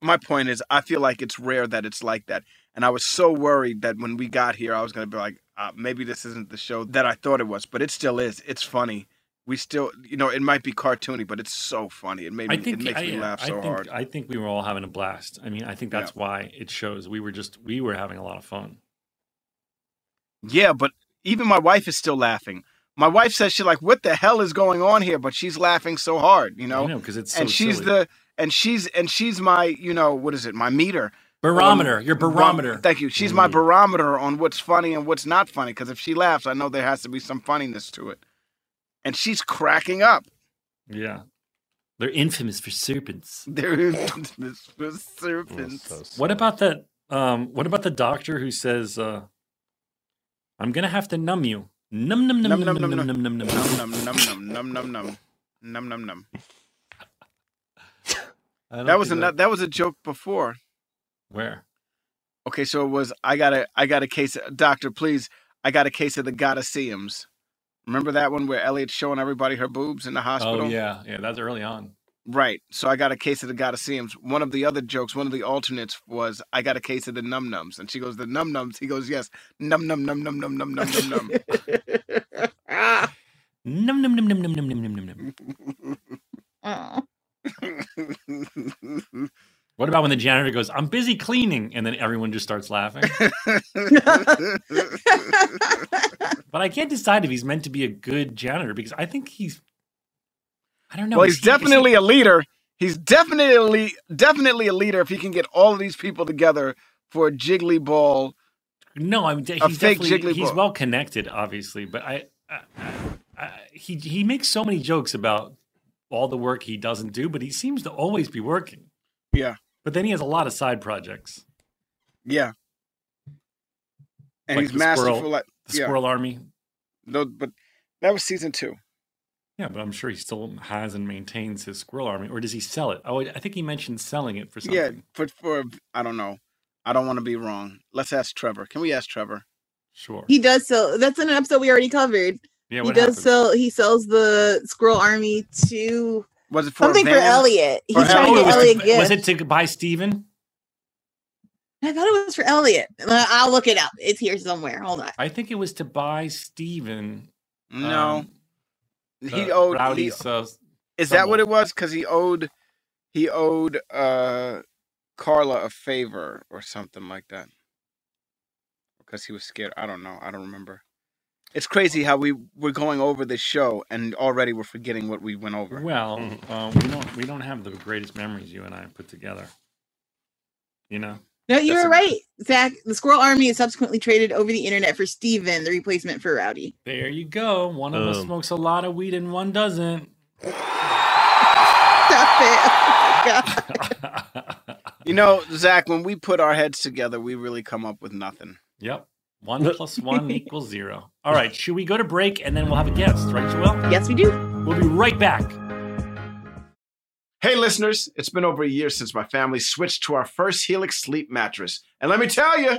My point is, I feel like it's rare that it's like that. And I was so worried that when we got here, I was going to be like, maybe this isn't the show that I thought it was. But it still is. It's funny. We still, you know, it might be cartoony, but it's so funny. It makes me laugh so hard. I think we were all having a blast. I mean, I think that's why it shows. We were having a lot of fun. Yeah, but even my wife is still laughing. My wife says she's like, "What the hell is going on here?" But she's laughing so hard, you know. I know, because it's so silly. And she's my, you know, what is it? My meter, barometer. Your barometer. Thank you. She's my barometer on what's funny and what's not funny. Because if she laughs, I know there has to be some funniness to it. And she's cracking up. Yeah, they're infamous for serpents. So what about that? What about the doctor who says, "I'm gonna have to numb you." Num num num num num num num num num num num num num num num. That was a joke before. Where? Okay, so it was I got a case of, doctor, please, I got a case of the gotta see him's. Remember that one where Elliot's showing everybody her boobs in the hospital? Oh yeah, that's early on. Right. So I got a case of the gotta see him's. One of the other jokes, one of the alternates was I got a case of the num nums, and she goes, the num nums. He goes, yes, num num num num num num num num num. Num num num num num num num num num. What about when the janitor goes, "I'm busy cleaning," and then everyone just starts laughing? But I can't decide if he's meant to be a good janitor, because I think I don't know. Well, he's definitely a leader. He's definitely a leader if he can get all of these people together for a Jiggly Ball. No, I mean, he's well connected, obviously, but he makes so many jokes about all the work he doesn't do, but he seems to always be working. Yeah, but then he has a lot of side projects. Yeah, And like he's masterful, squirrel, like the squirrel army. No, but that was season 2. Yeah, but I'm sure he still has and maintains his squirrel army, or does he sell it? Oh, I think he mentioned selling it for something. Yeah, but for I don't know. I don't want to be wrong. Let's ask Trevor. Can we ask Trevor? Sure. He does sell. That's an episode we already covered. Yeah, what happened? He sells the squirrel army to. Was it for something for Elliot? He's trying to get Elliot gifts. Was it to buy Steven? I thought it was for Elliot. I'll look it up. It's here somewhere. Hold on. I think it was to buy Steven. No. He owed. Is that what it was? Because he owed Carla a favor or something like that. Because he was scared. I don't know. I don't remember. It's crazy how we're going over this show and already we're forgetting what we went over. Well, we don't have the greatest memories you and I put together. You know. No, you were right, Zach. The squirrel army is subsequently traded over the internet for Steven, the replacement for Rowdy. There you go. One of us smokes a lot of weed and one doesn't. Stop it. Oh my God. You know, Zach, when we put our heads together, we really come up with nothing. Yep. 1 + 1 = 0. All right. Should we go to break and then we'll have a guest, right, Joelle? Yes, we do. We'll be right back. Hey, listeners, it's been over a year since my family switched to our first Helix Sleep mattress. And let me tell you,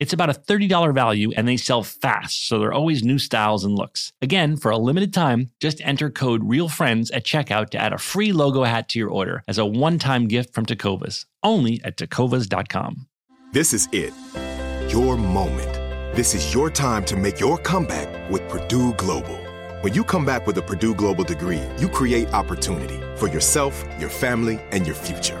It's about a $30 value, and they sell fast, so there are always new styles and looks. Again, for a limited time, just enter code REALFRIENDS at checkout to add a free logo hat to your order as a one-time gift from Tecovas, only at Tecovas.com. This is it, your moment. This is your time to make your comeback with Purdue Global. When you come back with a Purdue Global degree, you create opportunity for yourself, your family, and your future.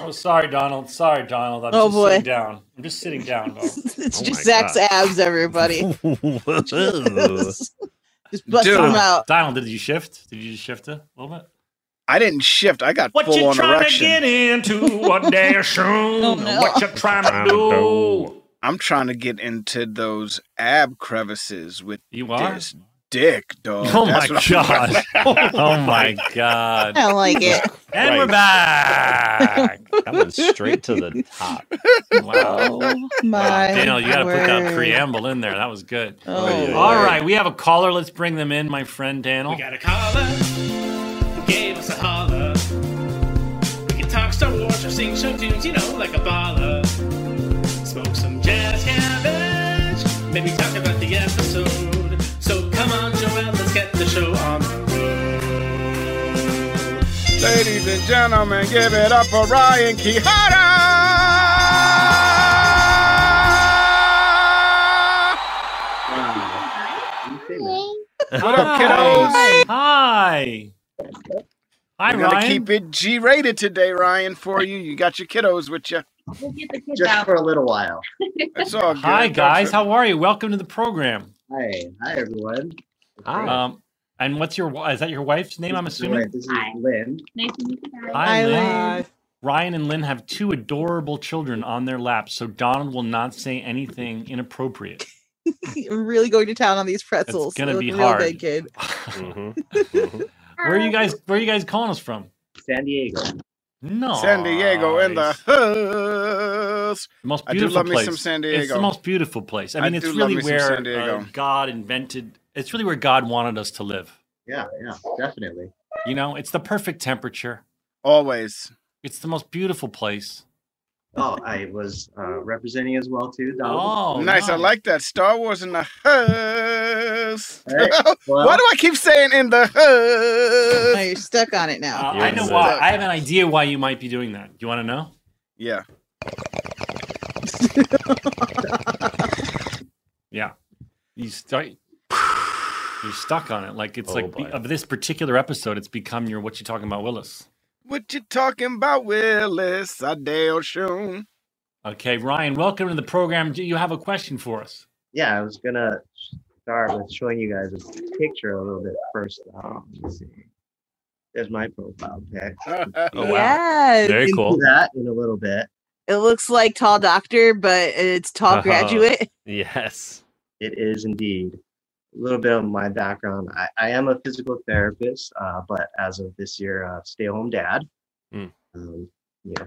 Oh, sorry, Donald. I'm just sitting down. It's just Zach's abs, everybody. Just bust them out. Donald, did you shift? Did you just shift it a little bit? I didn't shift. I got full on erection. What you trying to get into one day soon? What you trying to do? I'm trying to get into those ab crevices with this dick, dog. Oh, my gosh. Oh, my God. I don't like it. And we're back. Coming straight to the top. Wow. My Daniel, you got to put that preamble in there. That was good. Oh, all right. We have a caller. Let's bring them in, my friend Daniel. We got a caller who gave us a holler. We can talk Star Wars or sing show tunes, you know, like a baller. Smoke some jazz cabbage. Maybe talk about the episode. So come on, Joel, let's get the show on the road. Ladies and gentlemen, give it up for Ryan Quijada! What up, kiddos? Hi! Hi, Ryan. We're going to keep it G-rated today, Ryan, for you. You got your kiddos with you. We'll get the kids out for a little while. It's all good. Hi, guys. How are you? Welcome to the program. Hi everyone. Hi. And what's is that your wife's name? I'm assuming. This is Lynn. Nice to meet you guys. Hi, Lynn. Ryan and Lynn have two adorable children on their laps, so Donald will not say anything inappropriate. I'm really going to town on these pretzels. It's gonna be hard. Big kid. Mm-hmm. Where are you guys calling us from? San Diego. No. San Diego in the house. The most beautiful place. Me some San Diego. It's the most beautiful place. I mean, it's really where God invented. It's really where God wanted us to live. Yeah, definitely. You know, it's the perfect temperature. Always. It's the most beautiful place. Oh, I was representing as well too. Donald. Oh, nice! I like that. Star Wars in the house. Right. Well, why do I keep saying in the house? No, you're stuck on it now. I know why. I have an idea why you might be doing that. Do you want to know? Yeah. Yeah. You're stuck on it. Like it's of this particular episode. It's become your "What You Talking About, Willis." What you talking about, Willis? Okay, Ryan, welcome to the program. Do you have a question for us? Yeah, I was going to start with showing you guys a picture a little bit first. Let's see. There's my profile pic. Oh, wow. Yes. Very cool. We'll do that in a little bit. It looks like Tall Doctor, but it's Tall Graduate. Yes. It is indeed. A little bit of my background. I am a physical therapist, but as of this year, stay-home dad,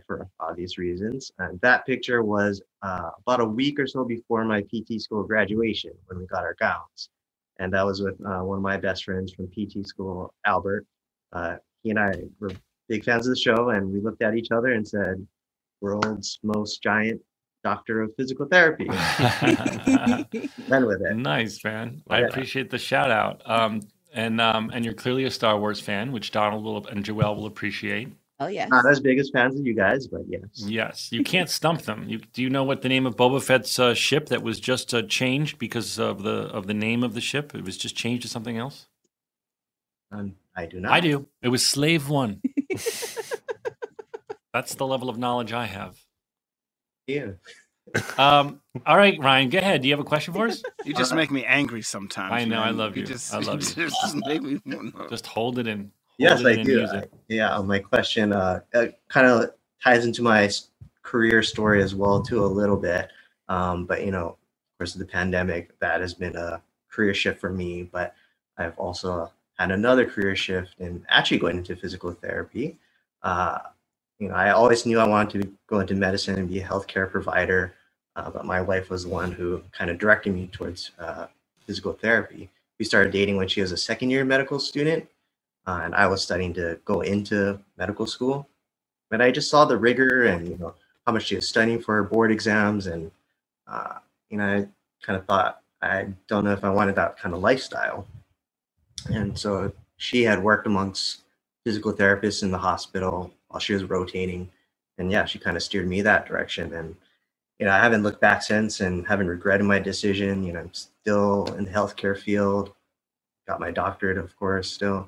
for obvious reasons. And that picture was about a week or so before my PT school graduation when we got our gowns. And that was with one of my best friends from PT school, Albert. He and I were big fans of the show, and we looked at each other and said, world's most giant doctor of physical therapy. With it. Nice, man. I appreciate the shout out. And you're clearly a Star Wars fan, which Donald and Joelle will appreciate. Oh yeah. Not as big as fans as you guys, but yes. Yes. You can't stump them. Do you know what the name of Boba Fett's ship that was just changed because of the name of the ship? It was just changed to something else? I do not. I do. It was Slave One. That's the level of knowledge I have. Yeah. All right, Ryan, go ahead. Do you have a question for us? You just make me angry sometimes. I know. Man. I love you. I love you. Just make me. Just hold it in. Yes, I do. My question kind of ties into my career story as well, too, a little bit. But of course, the pandemic that has been a career shift for me. But I've also had another career shift and actually going into physical therapy. You know, I always knew I wanted to go into medicine and be a healthcare provider, but my wife was the one who kind of directed me towards physical therapy. We started dating when she was a second-year medical student, and I was studying to go into medical school. But I just saw the rigor and, you know, how much she was studying for her board exams, and you know, I kind of thought, I don't know if I wanted that kind of lifestyle. And so she had worked amongst physical therapists in the hospital while she was rotating, and yeah, she kind of steered me that direction. And you know, I haven't looked back since and haven't regretted my decision. You know, I'm still in the healthcare field, got my doctorate, of course, still.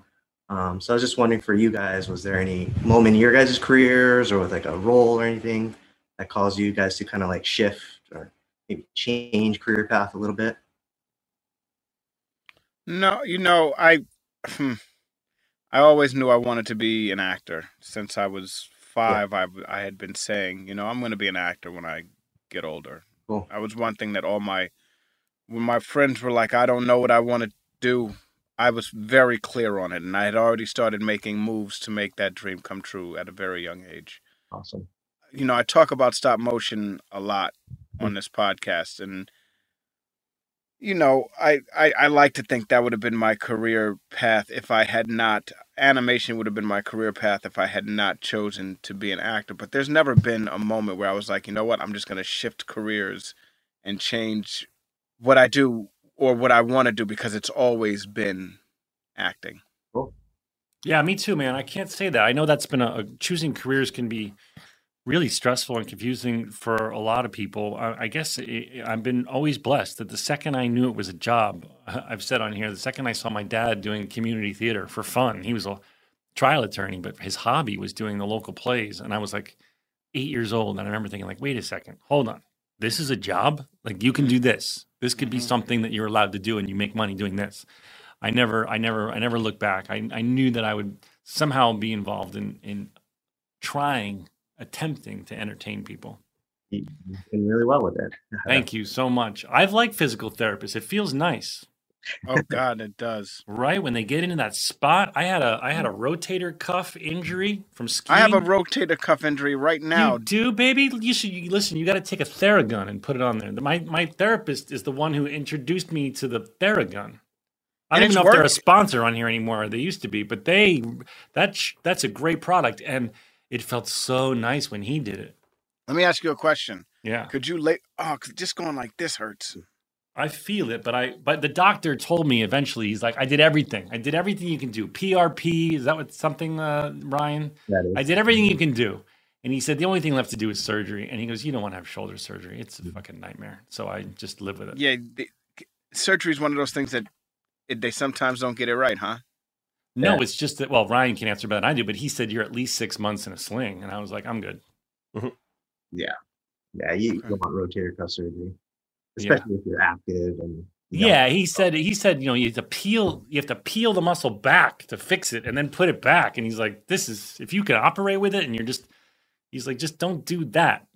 So I was just wondering for you guys, was there any moment in your guys' careers or with like a role or anything that caused you guys to kind of like shift or maybe change career path a little bit? No, you know, I always knew I wanted to be an actor. Since I was 5, yeah. I had been saying, you know, I'm going to be an actor when I get older. Cool. I was one thing that when my friends were like, I don't know what I want to do, I was very clear on it, and I had already started making moves to make that dream come true at a very young age. Awesome. You know, I talk about stop motion a lot on this podcast, and you know, I like to think that would have been my career path if I had not. Animation would have been my career path if I had not chosen to be an actor. But there's never been a moment where I was like, you know what, I'm just going to shift careers and change what I do or what I want to do, because it's always been acting. Cool. Yeah, me too, man. I can't say that. I know that's been choosing careers can be really stressful and confusing for a lot of people. I guess I've been always blessed that the second I knew it was a job, I've said on here, the second I saw my dad doing community theater for fun, he was a trial attorney, but his hobby was doing the local plays. And I was like 8 years old. And I remember thinking like, wait a second, hold on. This is a job? Like, you can do this. This could be something that you're allowed to do and you make money doing this. I never looked back. I knew that I would somehow be involved in attempting to entertain people. You've been really well with it. Thank you so much. I've liked physical therapists. It feels nice. Oh God, it does. Right? When they get into that spot. I had a rotator cuff injury from skiing. I have a rotator cuff injury right now. You do, baby? Listen, you got to take a Theragun and put it on there. My therapist is the one who introduced me to the Theragun. I don't even know if they're a sponsor on here anymore. They used to be, but that's a great product. And it felt so nice when he did it. Let me ask you a question. Yeah. Could you just going like this hurts. I feel it, but the doctor told me eventually, he's like, I did everything you can do. PRP, is that what something, Ryan? That is. I did everything you can do. And he said, the only thing left to do is surgery. And he goes, you don't want to have shoulder surgery. It's a fucking nightmare. So I just live with it. Yeah. Surgery is one of those things that they sometimes don't get it right, huh? No, it's just that, well, Ryan can answer better than I do, but he said you're at least 6 months in a sling. And I was like, I'm good. Yeah. Yeah, you don't want rotator cuff surgery, especially if you're active. And you he said, you know, you have to peel the muscle back to fix it and then put it back. And he's like, if you can operate with it and just don't do that.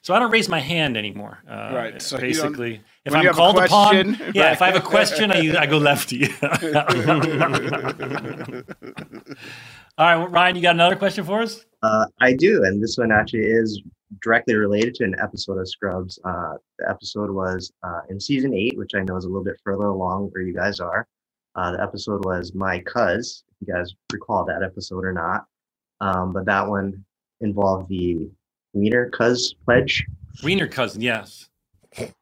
So I don't raise my hand anymore. Right. So basically, if I'm called upon, if I have a question, I go lefty. All right, well, Ryan, you got another question for us? I do. And this one actually is directly related to an episode of Scrubs. The episode was in season 8, which I know is a little bit further along where you guys are. The episode was My Cuz, if you guys recall that episode or not. But that one involved the Wiener Cuz pledge. Wiener Cuz, yes.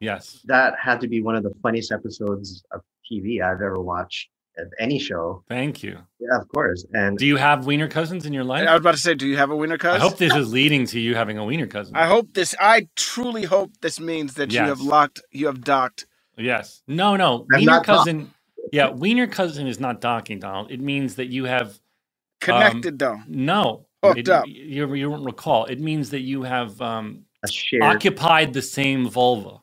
Yes. That had to be one of the funniest episodes of TV I've ever watched of any show. Thank you. Yeah, of course. And do you have Wiener Cousins in your life? I was about to say, do you have a Wiener Cuz? I hope this is leading to you having a Wiener Cousin. I truly hope this means that you have docked. Yes. No. Wiener Cousin. Yeah, Wiener Cousin is not docking, Donald. It means that you have connected though. No. You don't recall. It means that you have occupied the same vulva.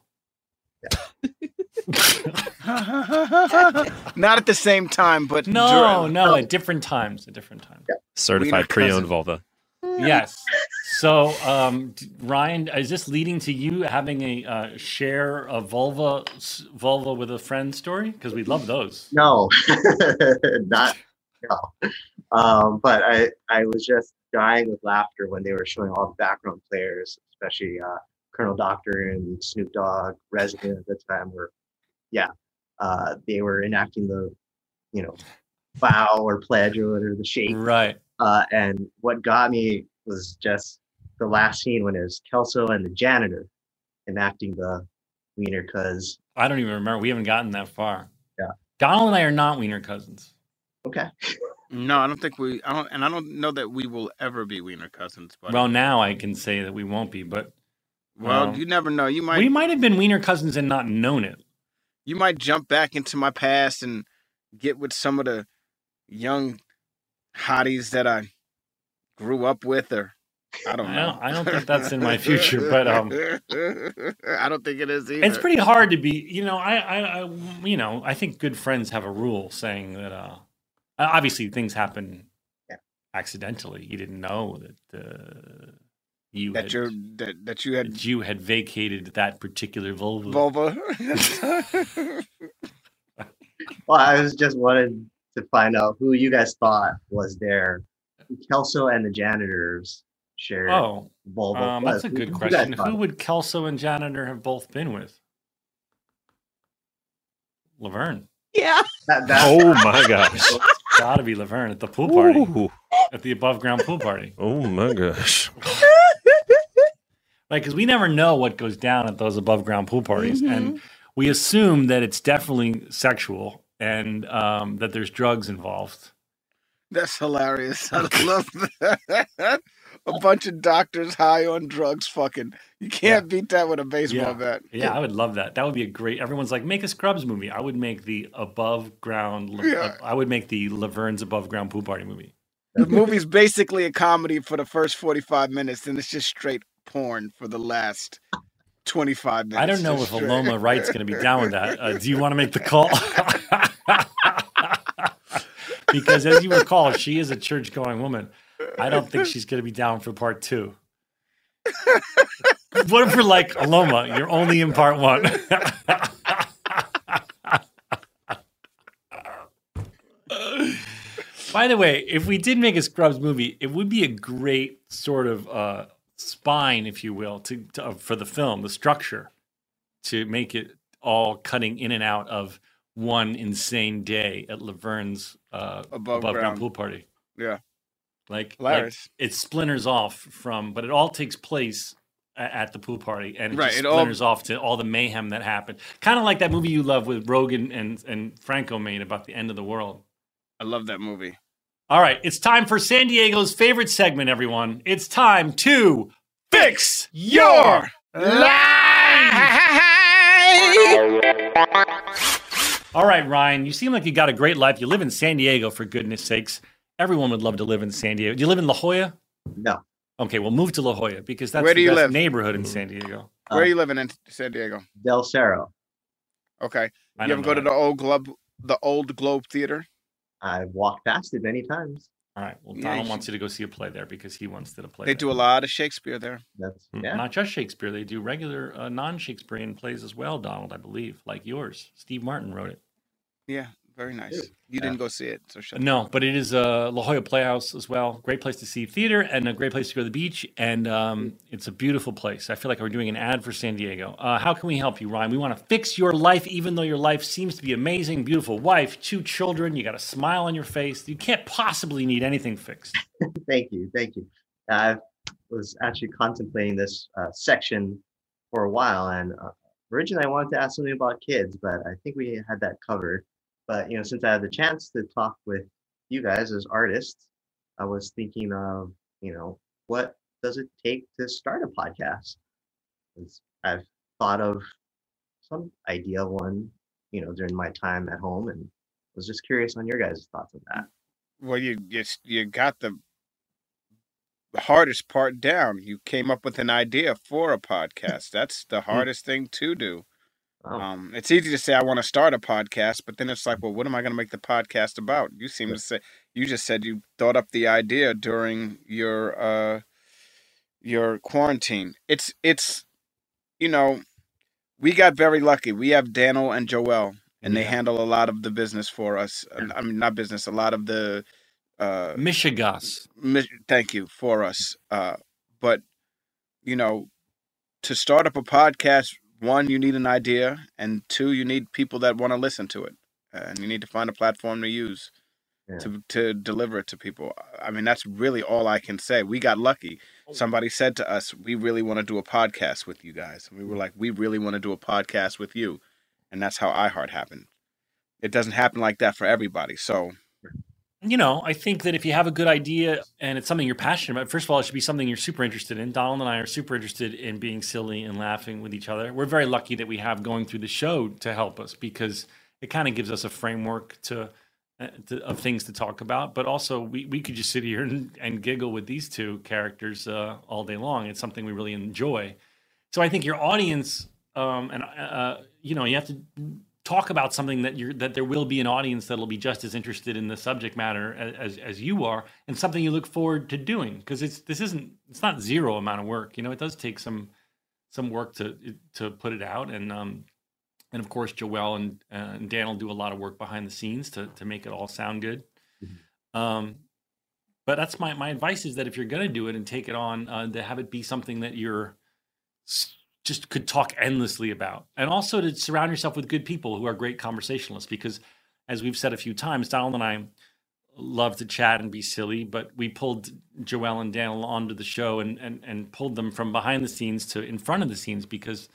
Yeah. Not at the same time, but at different times. Yeah. Certified pre-owned vulva. Yes. So, Ryan, is this leading to you having a share a vulva with a friend story? Because we love those. No, no. But I was just dying with laughter when they were showing all the background players, especially Colonel Doctor and Snoop Dogg, Resident at the time were, yeah, they were enacting the, you know, vow or pledge or whatever, the shake. Right. And what got me was just the last scene when it was Kelso and the janitor enacting the wiener cuz. I don't even remember. We haven't gotten that far. Yeah. Donald and I are not wiener cousins. Okay. No, I don't think we. I don't, and I don't know that we will ever be wiener cousins. But well, now I can say that we won't be. But well, you never know. You might. We might have been wiener cousins and not known it. You might jump back into my past and get with some of the young hotties that I grew up with, or I don't know. I don't think that's in my future, but I don't think it is either. It's pretty hard to be, you know, I you know, I think good friends have a rule saying that obviously things happen accidentally. You didn't know that you had vacated that particular vulva. Well, I was just wanted to find out who you guys thought was there. Kelso and the janitors shared. Oh, that's a good question. Who would Kelso and janitor have both been with? Laverne. Yeah. Oh my gosh. It's gotta be Laverne at the pool party. Ooh. At the above ground pool party. Oh my gosh. Like, because we never know what goes down at those above ground pool parties, and we assume that it's definitely sexual and that there's drugs involved. That's hilarious. I love that. A bunch of doctors high on drugs fucking. You can't beat that with a baseball bat. Yeah, I would love that. That would be a great. Everyone's like, make a Scrubs movie. I would make the above ground. I would make the Laverne's above ground pool party movie. The movie's basically a comedy for the first 45 minutes, and it's just straight porn for the last 25 minutes. I don't know if Aloma Wright's going to be down with that. Do you want to make the call? Because as you recall, she is a church-going woman. I don't think she's going to be down for part two. What if we're like, Aloma, you're only in part one. By the way, if we did make a Scrubs movie, it would be a great sort of spine, if you will, to for the film, the structure, to make it all cutting in and out of one insane day at Laverne's above ground pool party. Yeah. Like it splinters off from, but it all takes place at the pool party, and it splinters off to all the mayhem that happened. Kind of like that movie you love with Rogan and Franco made about the end of the world. I love that movie. All right. It's time for San Diego's favorite segment, everyone. It's time to fix your life. All right, Ryan, you seem like you got a great life. You live in San Diego, for goodness sakes. Everyone would love to live in San Diego. Do you live in La Jolla? No. Okay, well, move to La Jolla because that's the best neighborhood in San Diego. Where are you living in San Diego? Del Cerro. Okay. You ever go to the Old Globe Theater? I've walked past it many times. All right. Well, Donald wants you to go see a play there because he wants to play. They do a lot of Shakespeare there. Not just Shakespeare. They do regular non-Shakespearean plays as well, Donald, I believe, like yours. Steve Martin wrote it. Yeah, very nice. You didn't go see it. So no, but it is a La Jolla Playhouse as well. Great place to see theater and a great place to go to the beach. And it's a beautiful place. I feel like we're doing an ad for San Diego. How can we help you, Ryan? We want to fix your life, even though your life seems to be amazing. Beautiful wife, 2 children. You got a smile on your face. You can't possibly need anything fixed. Thank you. I was actually contemplating this section for a while. And originally I wanted to ask something about kids, but I think we had that covered. But, you know, since I had the chance to talk with you guys as artists, I was thinking of, you know, what does it take to start a podcast? I've thought of some idea one, you know, during my time at home, and was just curious on your guys' thoughts on that. Well, you got the hardest part down. You came up with an idea for a podcast. That's the hardest thing to do. It's easy to say I want to start a podcast, but then it's like, well, what am I going to make the podcast about? You seem to say you just said you thought up the idea during your your quarantine. It's you know, we got very lucky. We have Daniel and Joel, and they handle a lot of the business for us. I mean, not business, a lot of the Michigas. Thank you for us. But you know, to start up a podcast, one, you need an idea, and two, you need people that want to listen to it, and you need to find a platform to use to deliver it to people. I mean, that's really all I can say. We got lucky. Somebody said to us, we really want to do a podcast with you guys. And we were like, we really want to do a podcast with you. And that's how iHeart happened. It doesn't happen like that for everybody. So, you know, I think that if you have a good idea and it's something you're passionate about, first of all, it should be something you're super interested in. Donald and I are super interested in being silly and laughing with each other. We're very lucky that we have going through the show to help us, because it kind of gives us a framework to of things to talk about. But also we could just sit here and giggle with these two characters all day long. It's something we really enjoy. So I think your audience you know, you have to talk about something that there will be an audience that'll be just as interested in the subject matter as you are, and something you look forward to doing, because it's not zero amount of work. You know, it does take some work to put it out, and of course Joel and Dan will do a lot of work behind the scenes to make it all sound good. But that's my advice, is that if you're going to do it and take it on, to have it be something that you're just could talk endlessly about, and also to surround yourself with good people who are great conversationalists, because as we've said a few times, Donald and I love to chat and be silly, but we pulled Joel and Daniel onto the show and pulled them from behind the scenes to in front of the scenes, because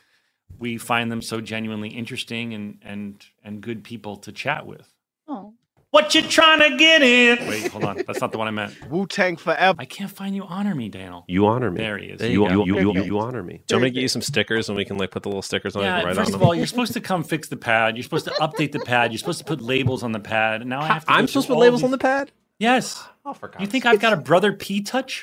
we find them so genuinely interesting and good people to chat with. Oh. What you trying to get in? Wait, hold on. That's not the one I meant. Wu-Tang forever. I can't find you. Honor me, Daniel. You honor me. There he is. You honor me. Do you want me to get you some stickers, and we can like put the little stickers on it right on them? First of all, you're supposed to come fix the pad. You're supposed to update the pad. You're supposed to put labels on the pad. Now I have to. I'm supposed to put labels on the pad? Yes. Oh, for God's sake. You think I've got a brother P touch?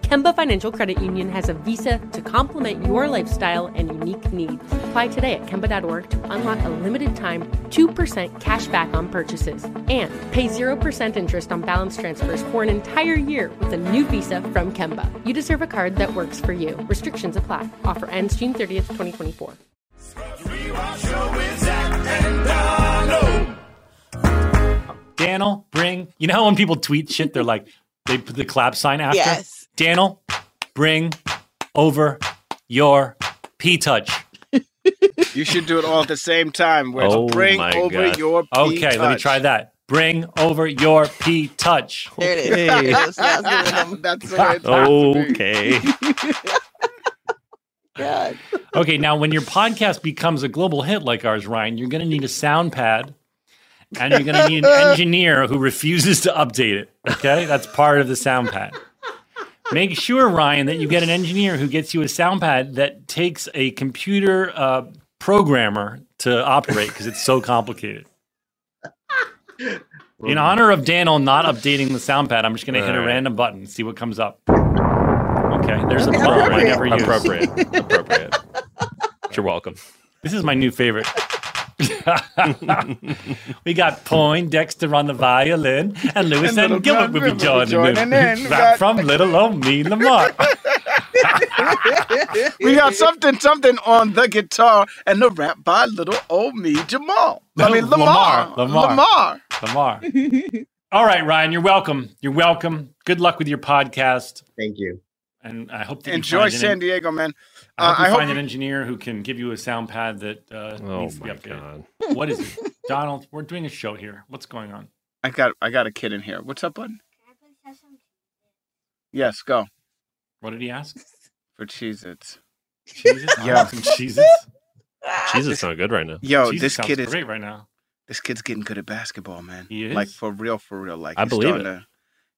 Kemba Financial Credit Union has a visa to complement your lifestyle and unique needs. Apply today at Kemba.org to unlock a limited-time 2% cashback on purchases and pay 0% interest on balance transfers for an entire year with a new visa from Kemba. You deserve a card that works for you. Restrictions apply. Offer ends June 30th, 2024. Daniel, bring. You know how when people tweet shit, they're like, they put the clap sign after? Yes. Daniel, bring over your P-Touch. You should do it all at the same time. Where bring over your P-Touch. Okay, let me try that. Bring over your P-Touch. There it is. Okay. That's what okay. God. Okay, now when your podcast becomes a global hit like ours, Ryan, you're going to need a sound pad and you're going to need an engineer who refuses to update it. Okay, that's part of the sound pad. Make sure, Ryan, that you get an engineer who gets you a sound pad that takes a computer programmer to operate because it's so complicated. In honor of Daniel not updating the sound pad, I'm just going to hit a random button and see what comes up. Okay, there's a button I never use. Appropriate. You're welcome. This is my new favorite. We got Poindexter on the violin, and Lewis and Gilbert will be joining in from little old me, Lamar. We got something on the guitar, and the rap by little old me, Jamal. Lamar. All right, Ryan, you're welcome. You're welcome. Good luck with your podcast. Thank you. And I hope that enjoy San Diego, man. I hope you find an engineer who can give you a sound pad that needs to be updated. God. What is it, Donald? We're doing a show here. What's going on? I got a kid in here. What's up, bud? Can I please have some? Yes, go. What did he ask? For Cheez-Its. Cheez-Its? Yeah, some Cheez-Its. Cheez-Its sound good right now. Yo, Cheez-Its this kid is great right now. This kid's getting good at basketball, man. He is? Like for real. Like I believe it.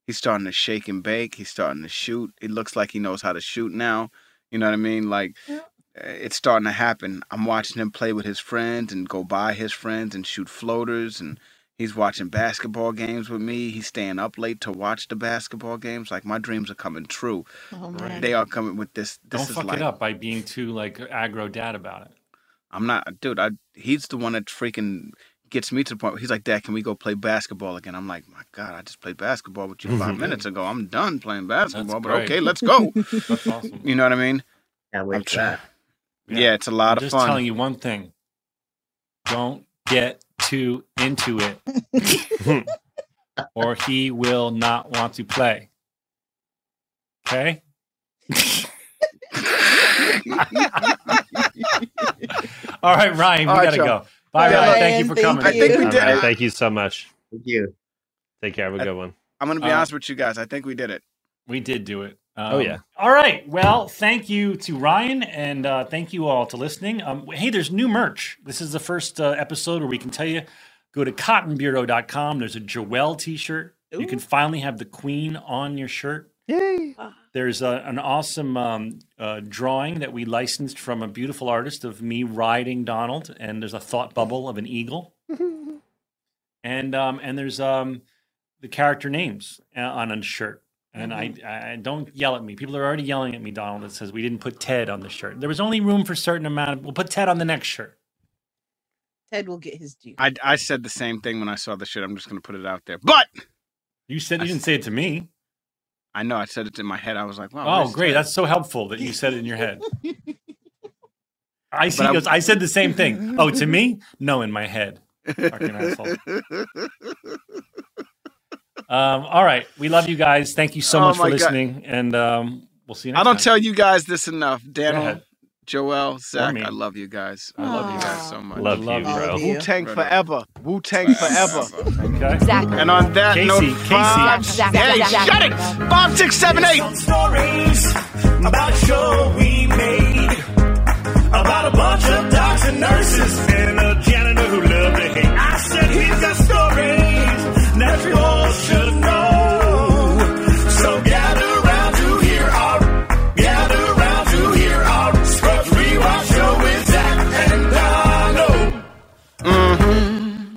He's starting to shake and bake. He's starting to shoot. It looks like he knows how to shoot now. You know what I mean? Like, it's starting to happen. I'm watching him play with his friends and go by his friends and shoot floaters. And he's watching basketball games with me. He's staying up late to watch the basketball games. Like, my dreams are coming true. Oh, man. They are coming with this. Don't fuck it up by being too, like, aggro dad about it. I'm not. Dude, he's the one that freaking gets me to the point where he's like, Dad, can we go play basketball again? I'm like, my God, I just played basketball with you 5 minutes ago. I'm done playing basketball, but okay, let's go. That's awesome. You know what I mean? I'm trying. Yeah, it's a lot of fun. I'm just telling you one thing. Don't get too into it. Or he will not want to play. Okay? All right, Ryan, we got to go. Bye, Ryan. Thank you for coming. I think we did it. Thank you so much. Thank you. Take care. Have a good one. I'm going to be honest with you guys. I think we did it. We did do it. Oh, yeah. All right. Well, thank you to Ryan, and thank you all to listening. Hey, there's new merch. This is the first episode where we can tell you, go to CottonBureau.com. There's a Joelle t-shirt. Ooh. You can finally have the queen on your shirt. Yay. There's an awesome drawing that we licensed from a beautiful artist of me riding Donald, and there's a thought bubble of an eagle. And there's the character names on a shirt. And I don't yell at me. People are already yelling at me, Donald, that says we didn't put Ted on the shirt. There was only room for a certain amount of, we'll put Ted on the next shirt. Ted will get his due. I said the same thing when I saw the shirt. I'm just going to put it out there. But you said you didn't say it to me. I know. I said it in my head. I was like, wow. Oh, great. Ted? That's so helpful that you said it in your head. I see. Goes, I said the same thing. Oh, to me? No, in my head. Fucking asshole. All right. We love you guys. Thank you so much for listening. God. And we'll see you next time. I don't tell you guys this enough. Daniel, Joel, Zach, I love you guys. I love you guys so much. Love you, bro. Wu-Tang forever. Wu-Tang forever. Okay. Exactly. And on that note, shut it. 5, 6, 7, 8. Stories about a show we made. About a bunch of docs and nurses and a janitor who loved to hate. I said, here's got stories that we all should know. So gather around to hear our Scrubs Rewatch Show with Zach and Dono. Mm-hmm.